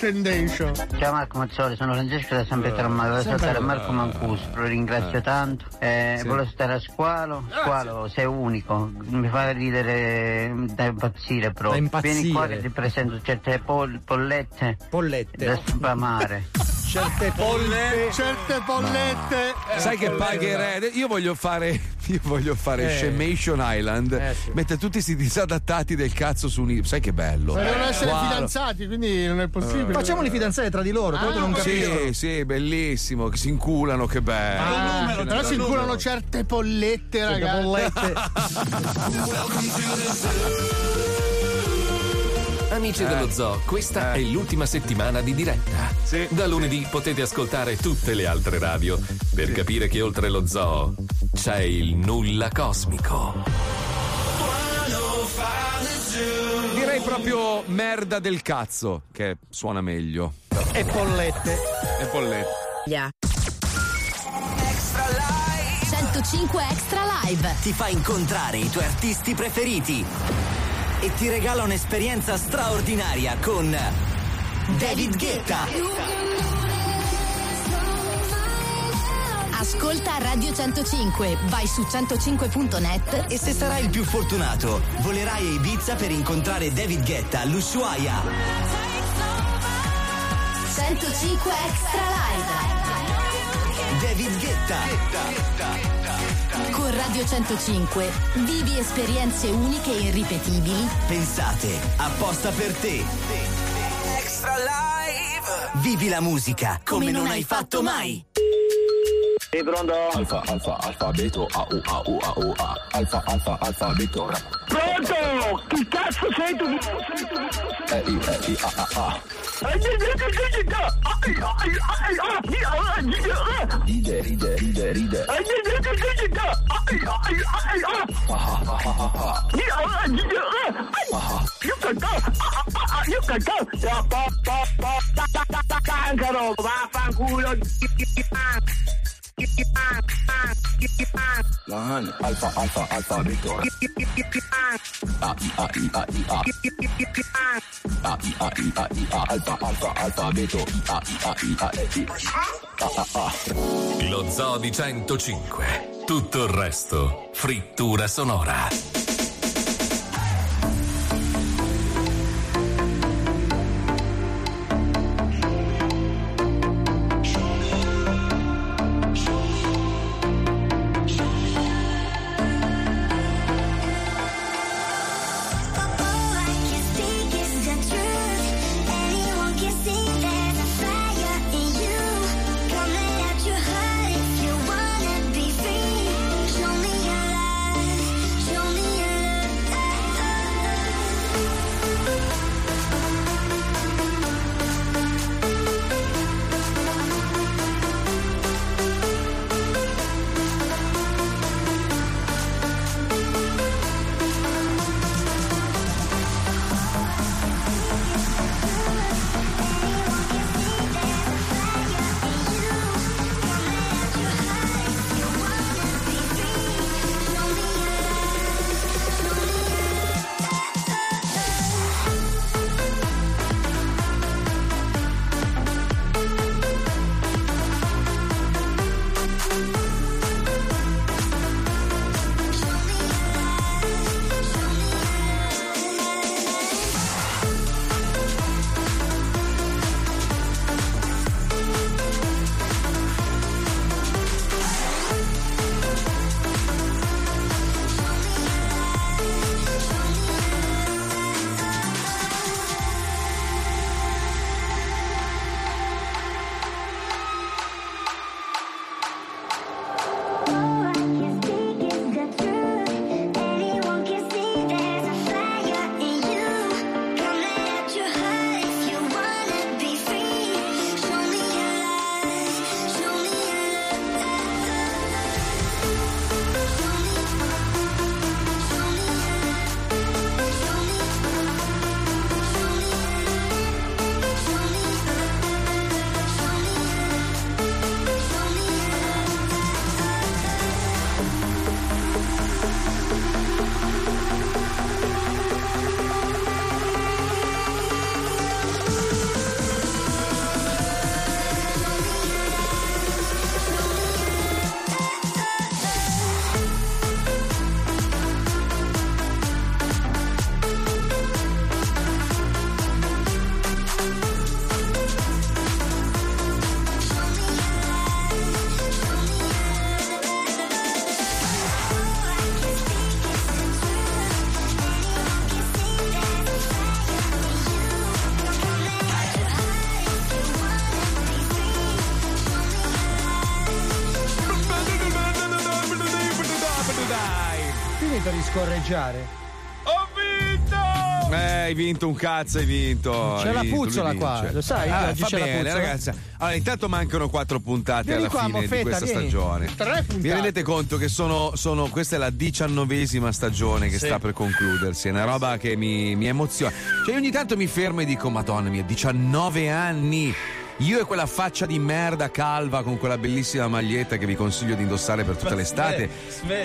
Temptation. Ciao Marco Mazzoli, sono Francesco da San Pietro, ma volevo salutare Marco Mancuso, lo ringrazio tanto. Volevo stare a Squalo, sei unico, mi fa ridere da impazzire proprio. Da impazzire. Vieni qua che ti presento certe pollette da sfamare. Certe pollette. Ma... Sai che pagherei? Io voglio fare Shemation Island. Mette tutti questi disadattati del cazzo su un. Sai che bello? Ma devono essere fidanzati, quindi non è possibile. Facciamoli fidanzare tra di loro. Non sì, bellissimo. Che si inculano, che bello. Però si inculano certe pollette, ragazzi. Amici dello Zoo, questa è l'ultima settimana di diretta. Sì, da lunedì potete ascoltare tutte le altre radio per capire che oltre lo Zoo c'è il nulla cosmico. Direi proprio merda del cazzo, che suona meglio. E pollette. Yeah. 105 Extra Live ti fa incontrare i tuoi artisti preferiti e ti regala un'esperienza straordinaria con David Guetta. Ascolta Radio 105, vai su 105.net e se sarai il più fortunato volerai a Ibiza per incontrare David Guetta all'Ushuaia. 105 Extra Live. David Guetta. Con Radio 105 vivi esperienze uniche e irripetibili. Pensate, apposta per te. Extra Live. Vivi la musica come non hai fatto mai. E pronto? Alfa, alfabeto, AU, alfa, alfabeto. Pronto? Chi cazzo sei tu? Ride. Lo Zoo di 105. Tutto il resto, frittura sonora. finito di scorreggiare? Ho vinto! Hai vinto un cazzo, hai vinto. C'è la puzzola qua, lo sai? Oggi c'è bene, la puzzola. Ragazzi. Allora, intanto mancano 4 puntate vieni alla qua, fine Moffetta, di questa stagione. 3 puntate. Vi rendete conto che sono questa è la 19ª stagione che sta per concludersi. È una roba che mi emoziona. Cioè, ogni tanto mi fermo e dico, madonna mia, 19 anni. Io e quella faccia di merda calva con quella bellissima maglietta che vi consiglio di indossare per tutta l'estate.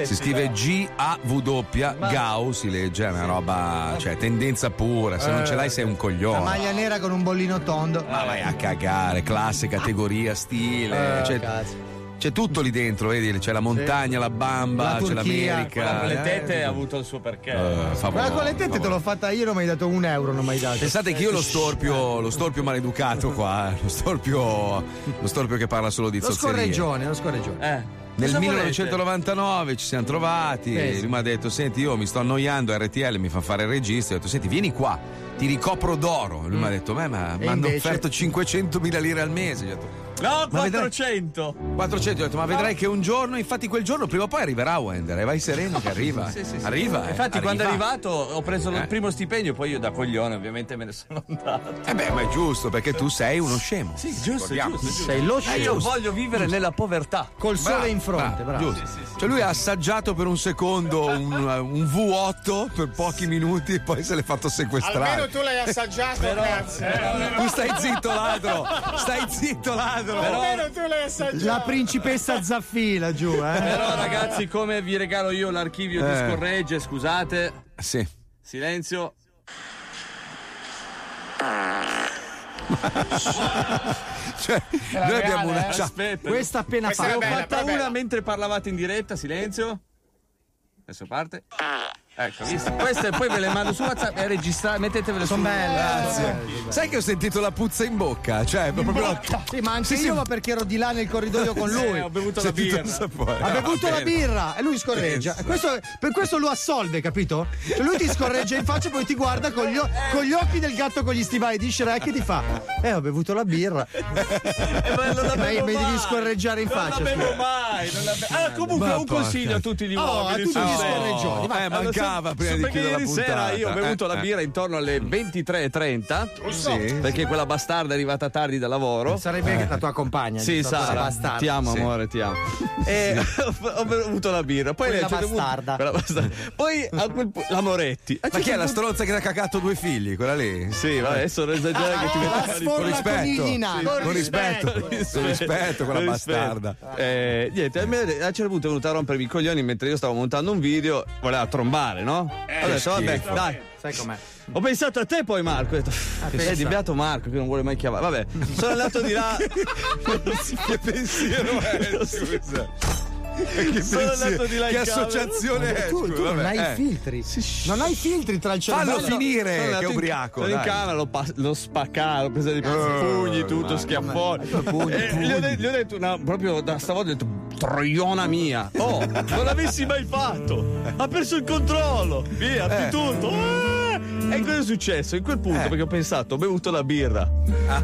Si scrive GAW, Gau si legge, è una roba, cioè tendenza pura, se non ce l'hai sei un coglione. La maglia nera con un bollino tondo. Ma vai a cagare, classe, categoria, stile, cioè, cazzo. C'è tutto lì dentro, vedi? C'è la montagna, la bamba, la Turchia, c'è l'America. Quella con le tette ha avuto il suo perché. Ma con le tette te l'ho fatta io, non mi hai dato €1, non mi hai dato. Pensate che io lo storpio maleducato qua, lo storpio che parla solo di zozzerie. Lo scorreggione. Nel 1999 ci siamo trovati, lui mi ha detto, senti, io mi sto annoiando, RTL mi fa fare il regista, ho detto, senti, vieni qua, ti ricopro d'oro. Lui mi ha detto, ma hanno offerto 500.000 lire al mese. Gli ho detto, no, 400. Vedrai, 400, ho detto, ma vedrai che un giorno, infatti quel giorno prima o poi arriverà Wender, e vai sereno che arriva. Sì, arriva. Infatti, quando è arrivato ho preso il primo stipendio, poi io da coglione ovviamente me ne sono andato. Ma è giusto, perché tu sei uno scemo. Sì, giusto. Sei lo scemo. Io voglio vivere nella povertà. Col sole in fronte, bravo. Sì. Cioè lui ha assaggiato per un secondo un V8 per pochi minuti e poi se l'è fatto sequestrare. Almeno tu l'hai assaggiato, ragazzi. Tu stai zitto ladro. Però, tu l'hai assaggiato. La principessa Zaffira giù, Però ragazzi, come vi regalo io l'archivio di scorregge, scusate. Sì. Silenzio. Cioè, noi abbiamo una aspetta. Questa appena fatta. Ho fatta una mentre parlavate in diretta, silenzio. Adesso parte. Ecco, visto? Queste poi ve le mando su WhatsApp e registrate, mettetevele su. Sono belle, grazie. Sai che ho sentito la puzza in bocca? Cioè, proprio. Sì, ma anche io, ma perché ero di là nel corridoio con lui. Ho bevuto la birra. E lui scorreggia. Per questo lo assolve, capito? Cioè, lui ti scorreggia in faccia, poi ti guarda con gli occhi del gatto con gli stivali di Shrek e ti fa: ho bevuto la birra. Ma mi devi scorreggiare in faccia. Non la bevo mai. Allora, comunque, un consiglio a tutti gli uomini. A tutti gli scorreggioni. Manca. Prima di perché ieri sera io ho bevuto la birra intorno alle 23:30 perché quella bastarda è arrivata tardi da lavoro. Sarebbe anche la tua compagna. Sì, Sara, ti amo amore, ti amo. E ho bevuto la birra. Poi lei, quella bastarda. Poi a quel la Moretti. Ma chi è la stronza che ti ha cagato 2 figli? Quella lì? Sì, vabbè, adesso non esagerare che ti vedo con rispetto. Con rispetto quella bastarda. Niente, a un certo punto è venuta a rompermi i coglioni mentre io stavo montando un video, voleva trombare. No? Ho detto, vabbè, dai. Sai com'è? Ho pensato a te poi, Marco. Ho detto, sei debbiato Marco che non vuole mai chiamare. Vabbè, sono andato di là. Che pensiero è? Che associazione è? Tu non hai filtri. Non hai filtri tra il cervello. Fallo finire, che è ubriaco. Sono in camera, l'ho spaccato, ho preso dei pugni, tutto schiaffone. Gli ho detto, proprio da stavolta ho detto, troiona mia, non l'avessi mai fatto, ha perso il controllo, via, tutto. E cosa è successo? In quel punto, perché ho pensato, ho bevuto la birra.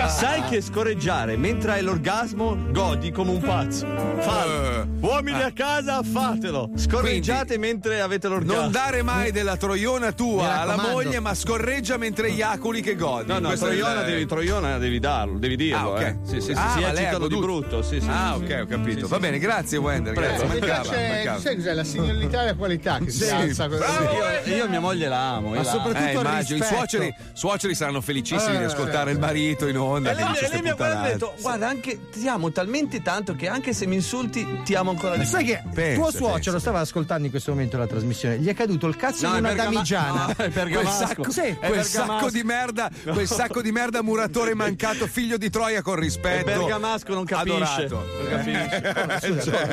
Sai che scorreggiare mentre hai l'orgasmo godi come un pazzo. Fallo. Uomini a casa, fatelo. Scorreggiate. Quindi, mentre avete l'orgasmo. Non dare mai della troiona tua alla moglie, ma scorreggia mentre iaculi che godi. No, troiona devi dirlo. Okay. Sì, è citato di brutto. Sì, ho capito. Sì. Va bene, grazie Wender. Grazie. Mi piace. Sai cos'è? La signorilità e la qualità che si alza. Io mia moglie la amo. Ma soprattutto i suoceri saranno felicissimi di ascoltare il marito in onda. E lei mi ha detto, guarda, anche ti amo talmente tanto che anche se mi insulti ti amo ancora di più. Sai che tuo suocero stava ascoltando in questo momento la trasmissione, gli è caduto il cazzo di una damigiana. Quel sacco di merda muratore mancato, figlio di Troia con rispetto. E Bergamasco non capisce.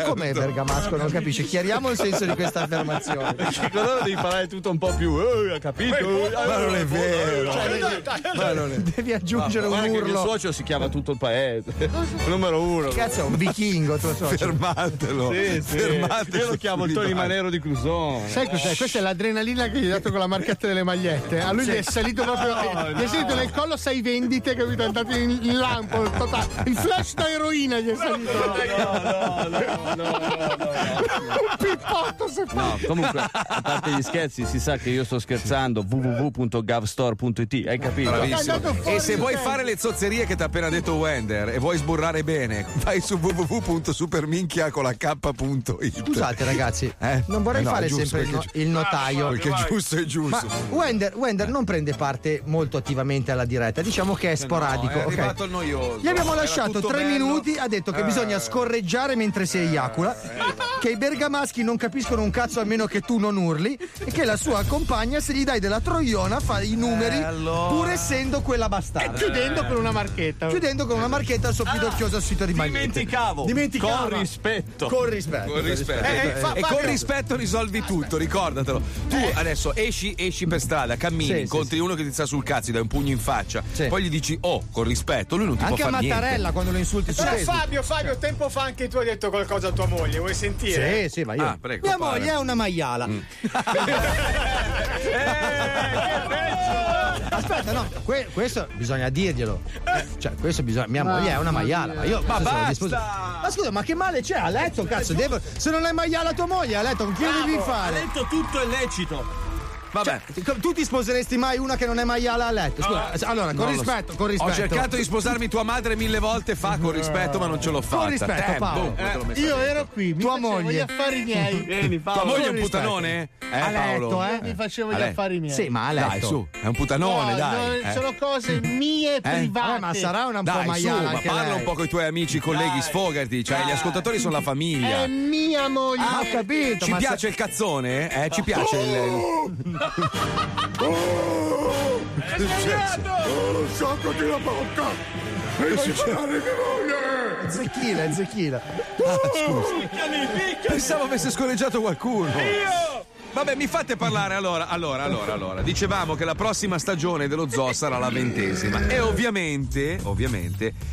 Come Bergamasco non capisce? Chiariamo il senso di questa affermazione. Perché con loro devi parlare tutto un po' più, capito? ma non è vero. Devi aggiungere un urlo. Il mio socio si chiama tutto il paese. Numero uno. Cazzo, un vichingo tuo socio. Fermatelo. Sì, sì. Fermatelo. Io lo chiamo il Tony Manero di Clusone. Sai cos'è? Questa è l'adrenalina che gli hai dato con la marchetta delle magliette. A lui gli è salito proprio. Gli è salito nel collo 6 vendite, capito? È andato in lampo. Il flash da eroina gli è salito. No. Un pippotto se fa. No, comunque, a parte gli scherzi, si sa che io sto scherzando. www.gavstore.it, hai capito? Bravissimo. E se vuoi fare le zozzerie che ti ha appena detto Wender e vuoi sburrare bene, vai su www.superminchia.it. Scusate ragazzi, non vorrei fare sempre il notaio. Perché giusto è giusto. Ma Wender non prende parte molto attivamente alla diretta, diciamo che è sporadico. No, è arrivato il noioso. Gli abbiamo lasciato 3 minuti, ha detto che bisogna scorreggiare mentre si eiacula, che i bergamaschi non capiscono un cazzo a meno che tu non urli, e che la sua compagna, se gli dai della troiona, fa i numeri pur essendo quella bastarda. Chiudendo con una marchetta. Chiudendo con una marchetta al soffidocchioso al sito di magliette. Dimenticavo. Con rispetto. E con rispetto risolvi tutto, ricordatelo. Tu adesso esci per strada, cammini, incontri uno che ti sta sul cazzo, dai un pugno in faccia, poi gli dici "Oh, con rispetto", lui non ti può fare niente. Anche a Mattarella quando lo insulti su Facebook. Fabio, tempo fa anche tu hai detto qualcosa a tua moglie, vuoi sentire? Sì, ma io. Prego, mia moglie è una maiala. Aspetta, no, questo bisogna dirglielo. Cioè, questo bisogna. Mia moglie è una maiala. Ma io. Ma basta! Ma scusa, ma che male c'è? A letto, cazzo, se non è maiala tua moglie, a letto, con chi devi fare? A letto tutto è lecito. Vabbè, cioè, tu ti sposeresti mai una che non è maiala a letto? Scusa, allora, con rispetto. Ho cercato di sposarmi tua madre 1000 volte fa, con rispetto, ma non ce l'ho fatta. Con rispetto, Paolo. Io ero qui, tua moglie. Gli affari miei. Vieni, Paolo. Tua moglie è un putanone? A letto, Paolo. Mi facevo gli affari miei. Sì, ma a letto. Dai, su, è un putanone, dai. Sono cose mie private. Ma sarà un po' maiala. Su, ma parla un po' con i tuoi amici, colleghi, sfogati. Cioè, gli ascoltatori sono la famiglia. È mia moglie. Ma ho capito. Ci piace il cazzone? Ci piace il. Lo sciocco la bocca! Zecchina! Scusa! Pensavo avesse scorreggiato qualcuno! Io! Vabbè, mi fate parlare allora. Dicevamo che la prossima stagione dello zoo sarà la 20ª e ovviamente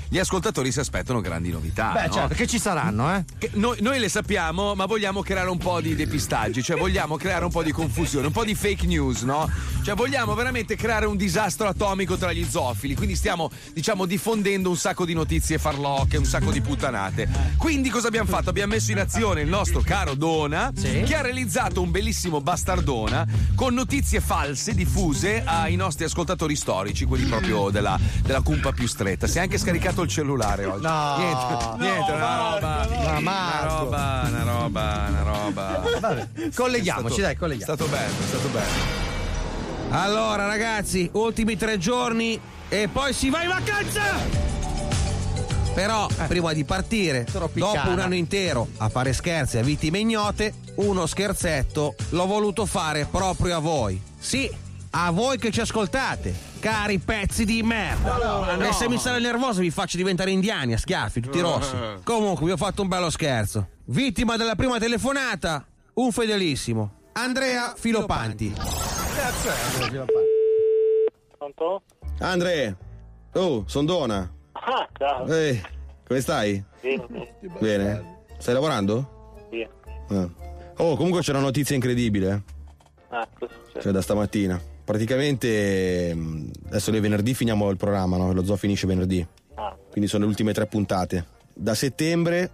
gli ascoltatori si aspettano grandi novità. Beh, certo, che ci saranno, Che noi le sappiamo, ma vogliamo creare un po' di depistaggi, cioè vogliamo creare un po' di confusione, un po' di fake news, no? Cioè vogliamo veramente creare un disastro atomico tra gli zoofili, quindi stiamo, diciamo, diffondendo un sacco di notizie farlocche, un sacco di puttanate. Quindi cosa abbiamo fatto? Abbiamo messo in azione il nostro caro Dona, che ha realizzato un bellissimo bastardona con notizie false diffuse ai nostri ascoltatori storici, quelli proprio della cumpa più stretta. Si è anche scaricato il cellulare oggi. Niente, una roba. Vabbè, colleghiamoci. È stato bello. Allora ragazzi, ultimi 3 giorni e poi si va in vacanza. Però prima di partire, dopo un anno intero a fare scherzi a vittime ignote, uno scherzetto l'ho voluto fare proprio a voi. Sì, a voi che ci ascoltate, cari pezzi di merda. No. E se mi sale nervoso vi faccio diventare indiani a schiaffi, tutti rossi. Comunque vi ho fatto un bello scherzo. Vittima della prima telefonata, un fedelissimo, Andrea Filopanti. Cazzo è Andrea Filopanti? Pronto? Andrea, sono Dona. Ciao. Come stai? Bene. Stai lavorando? Sì. Comunque c'è una notizia incredibile. Cosa succede? Cioè, da stamattina. Praticamente adesso noi venerdì finiamo il programma, no? Lo zoo finisce venerdì. Quindi sono le ultime 3 puntate. Da settembre,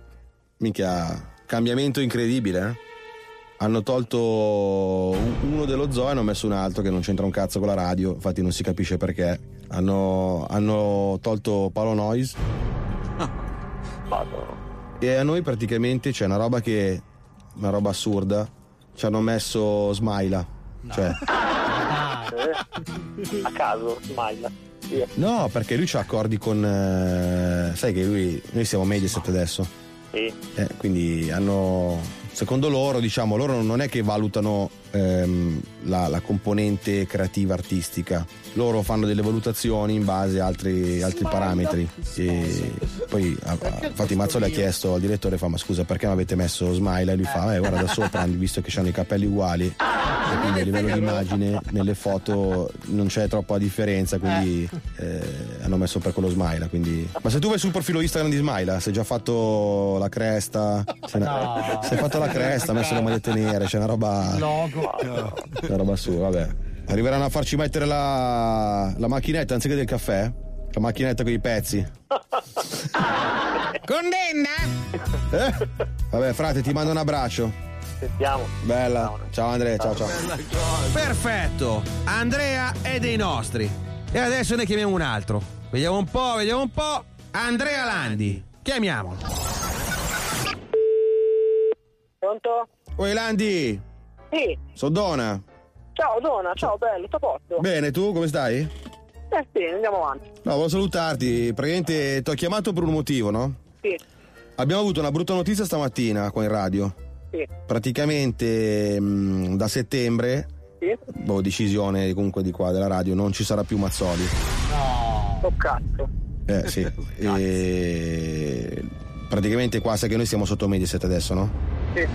minchia, cambiamento incredibile, Hanno tolto uno dello zoo e hanno messo un altro che non c'entra un cazzo con la radio, infatti non si capisce perché. Hanno tolto Paolo Noise. E a noi praticamente c'è una roba assurda, ci hanno messo Smila. No. Cioè. A caso Smila. Yeah. No, perché lui c'ha accordi con sai che noi siamo Mediaset adesso. Sì. Quindi hanno. Secondo loro, diciamo, loro non è che valutano la componente creativa artistica, loro fanno delle valutazioni in base a altri parametri. E poi infatti Mazzoli ha chiesto al direttore, ma scusa, perché mi avete messo Smila? E lui fa, guarda da sopra, visto che hanno i capelli uguali. e quindi a livello di immagine nelle foto non c'è troppa differenza, quindi hanno messo per quello Smila, quindi... Ma se tu vai sul profilo Instagram di Smila, sei già fatto la cresta, sei fatto la cresta, ha messo le magliette nere, c'è una roba, una roba su, vabbè. Arriveranno a farci mettere la macchinetta anziché del caffè, la macchinetta con i pezzi. Condenna? Vabbè, frate, ti mando un abbraccio. Sentiamo. Bella. Ciao Andrea, ciao. Perfetto. Andrea è dei nostri. E adesso ne chiamiamo un altro. Vediamo un po'. Andrea Landi. Chiamiamolo. Pronto? Oi Landi. Sì. Sono Dona. Ciao Dona, ciao bello, tutto a posto? Bene, tu come stai? Sì, andiamo avanti. No, volevo salutarti. Praticamente ti ho chiamato per un motivo, no? Sì. Abbiamo avuto una brutta notizia stamattina qua in radio. Sì. Praticamente da settembre, sì, decisione comunque di qua della radio, non ci sarà più Mazzoli. No, oh cazzo. Sì. E praticamente qua, sai che noi siamo sotto Mediaset adesso, no? Sì.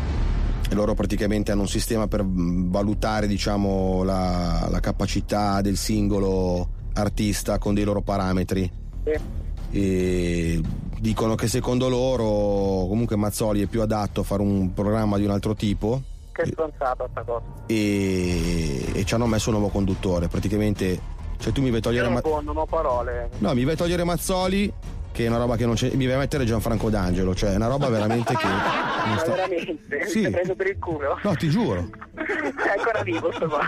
E loro praticamente hanno un sistema per valutare, diciamo, la capacità del singolo artista con dei loro parametri. Sì. E dicono che secondo loro comunque Mazzoli è più adatto a fare un programma di un altro tipo. Che stronzata sta cosa. E ci hanno messo un nuovo conduttore. Praticamente, cioè, tu mi vai a togliere non ho parole. No, mi vai a togliere Mazzoli, che è una roba che non c'è. Mi vai a mettere Gianfranco D'Angelo, cioè è una roba veramente che non sta... veramente? Sì. Mi prendo per il culo. No, ti giuro. È ancora vivo sto qua.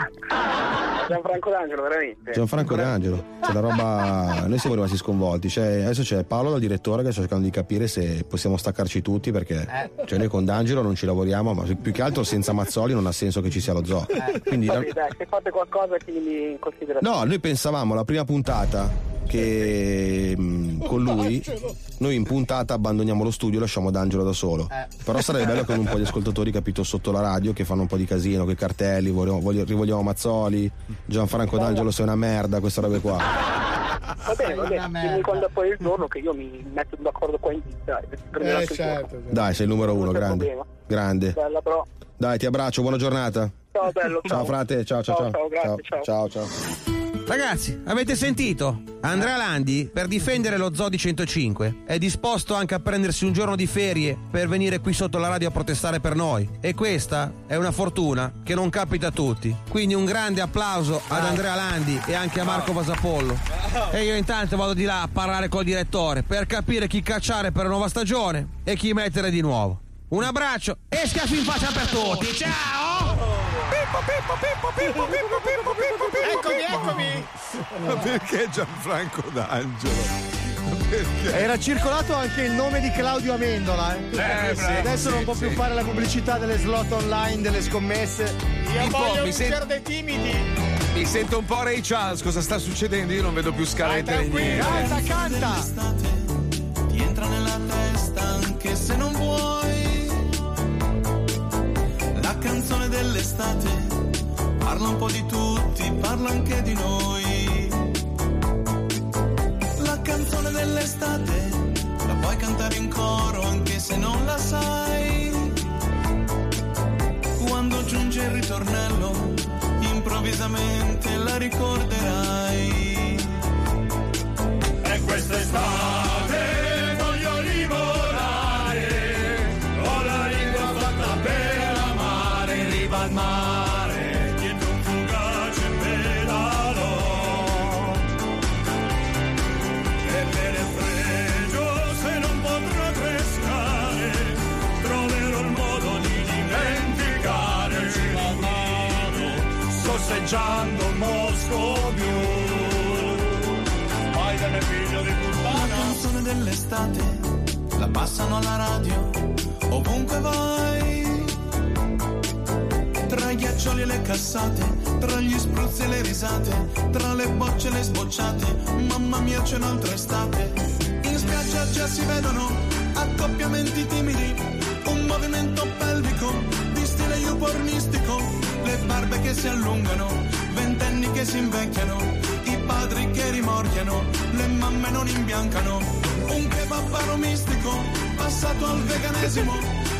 Gianfranco D'Angelo, veramente. Gianfranco D'Angelo, c'è la roba. Noi siamo rimasti sconvolti. Cioè, adesso c'è Paolo, il direttore, che sta cercando di capire se possiamo staccarci tutti, perché cioè noi con D'Angelo non ci lavoriamo, ma più che altro senza Mazzoli non ha senso che ci sia lo zoo. Quindi vabbè, dai, se fate qualcosa quindi considerate. No, noi pensavamo la prima puntata che con lui noi in puntata abbandoniamo lo studio e lasciamo D'Angelo da solo. Però sarebbe bello con un po' di ascoltatori, capito, sotto la radio, che fanno un po' di casino con i cartelli, rivogliamo Mazzoli, Gianfranco D'Angelo sei una merda, questa roba qua. Va bene, dimmi quando poi il giorno che io mi metto d'accordo qua in vita. Certo. Dai, sei il numero uno, grande. Bella, però. Dai, ti abbraccio, buona giornata. Ciao bello. Ciao frate, ciao. Grazie, ciao. Ragazzi, avete sentito? Andrea Landi, per difendere lo Zoo di 105, è disposto anche a prendersi un giorno di ferie per venire qui sotto la radio a protestare per noi. E questa è una fortuna che non capita a tutti. Quindi un grande applauso ad Andrea Landi e anche a Marco Vasapollo. E io intanto vado di là a parlare col direttore per capire chi cacciare per la nuova stagione e chi mettere di nuovo. Un abbraccio e schiaffi in faccia per tutti. Ciao! Pippo. Eccomi. Ma perché Gianfranco D'Angelo? Perché? Era circolato anche il nome di Claudio Amendola. Bravo, adesso non può più fare la pubblicità delle slot online, delle scommesse. Io voglio un certo dei timidi. Mi sento un po' Ray Charles, cosa sta succedendo? Io non vedo più scalette né niente. Canta! Ti entra nella testa anche se non vuoi. La canzone dell'estate parla un po' di tutti, parla anche di noi. La canzone dell'estate la puoi cantare in coro anche se non la sai. Quando giunge il ritornello, improvvisamente la ricorderai. E questa estate al mare, dietro un fugace pedalò, e me ne frego se non potrò pescare, troverò il modo di dimenticare. Ci vado sorseggiando un mosco blu, vai da me figlio di puttana. La canzone dell'estate la passano alla radio ovunque vai, tra i ghiaccioli e le cassate, tra gli spruzzi e le risate, tra le bocce e le sbocciate, mamma mia c'è un'altra estate. In spiaggia già si vedono accoppiamenti timidi, un movimento pelvico di stile youpornistico, le barbe che si allungano, ventenni che si invecchiano, i padri che rimorchiano, le mamme non imbiancano, un kebab aromistico passato al veganesimo,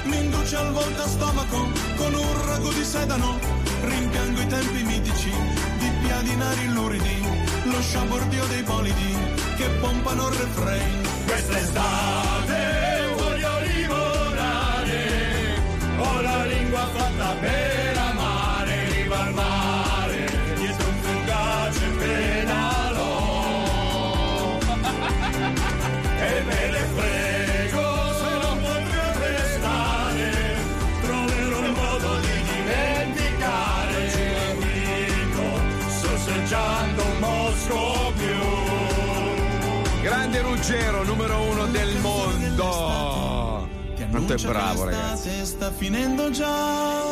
mi induce al volta stomaco con un ragù di sedano. rimpiango i tempi mitici di piadinari luridi, lo sciabordio dei bolidi che pompano il refrain. Quest'estate voglio limonare, ho la lingua fatta per amare, ribaltare dietro un fugace pedalò e me ne frega. Grande Ruggero, numero uno del mondo. Quanto è bravo, ragazzi. Sta finendo già.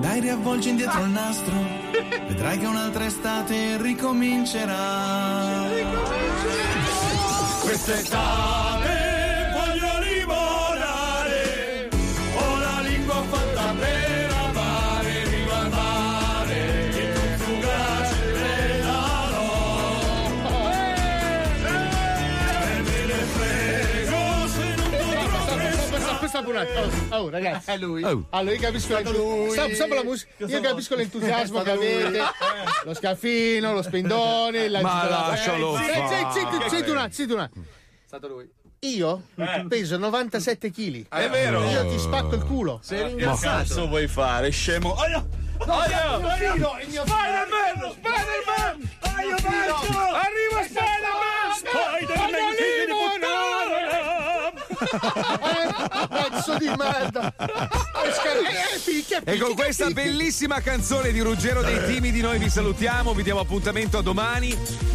Dai, riavvolgi indietro il nastro. Vedrai che un'altra estate ricomincerà. Quest'estate voglio rivolare. Ho la lingua fatta bene. Oh ragazzi, è lui. Oh. Allora io capisco io capisco l'entusiasmo che avete, lo scaffino, lo spendone, la lascialo. Senti un attimo. È stato lui. Io peso 97 kg. È vero. Io ti spacco il culo. Sei cazzo vuoi fare, scemo? Spider-Man! Spider-Man! Arriva Spider-Man! Pezzo di merda. E con questa bellissima canzone di Ruggero dei Timidi noi vi salutiamo, vi diamo appuntamento a domani.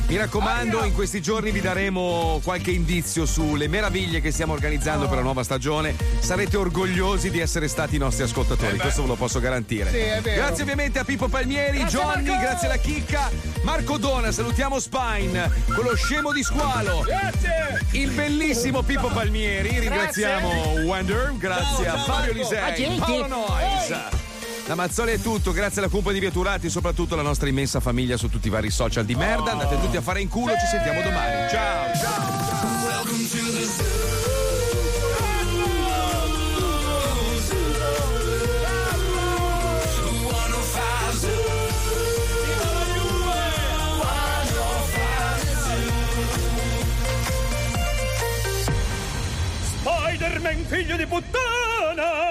Mi raccomando, in questi giorni vi daremo qualche indizio sulle meraviglie che stiamo organizzando per la nuova stagione. Sarete orgogliosi di essere stati i nostri ascoltatori, questo ve lo posso garantire. Sì, è vero. Grazie ovviamente a Pippo Palmieri, grazie Johnny, Marco. Grazie alla Chicca, Marco Dona, salutiamo Spine, quello scemo di squalo. Grazie. Il bellissimo Pippo Palmieri. Ringraziamo Wender, grazie a Fabio Alisei, Paolo Noise. La Mazzoli è tutto, grazie alla cumpa di Via Turati, soprattutto alla nostra immensa famiglia su tutti i vari social di merda. Andate tutti a fare in culo, ci sentiamo domani. Ciao, ciao. Spider-Man, figlio di puttana!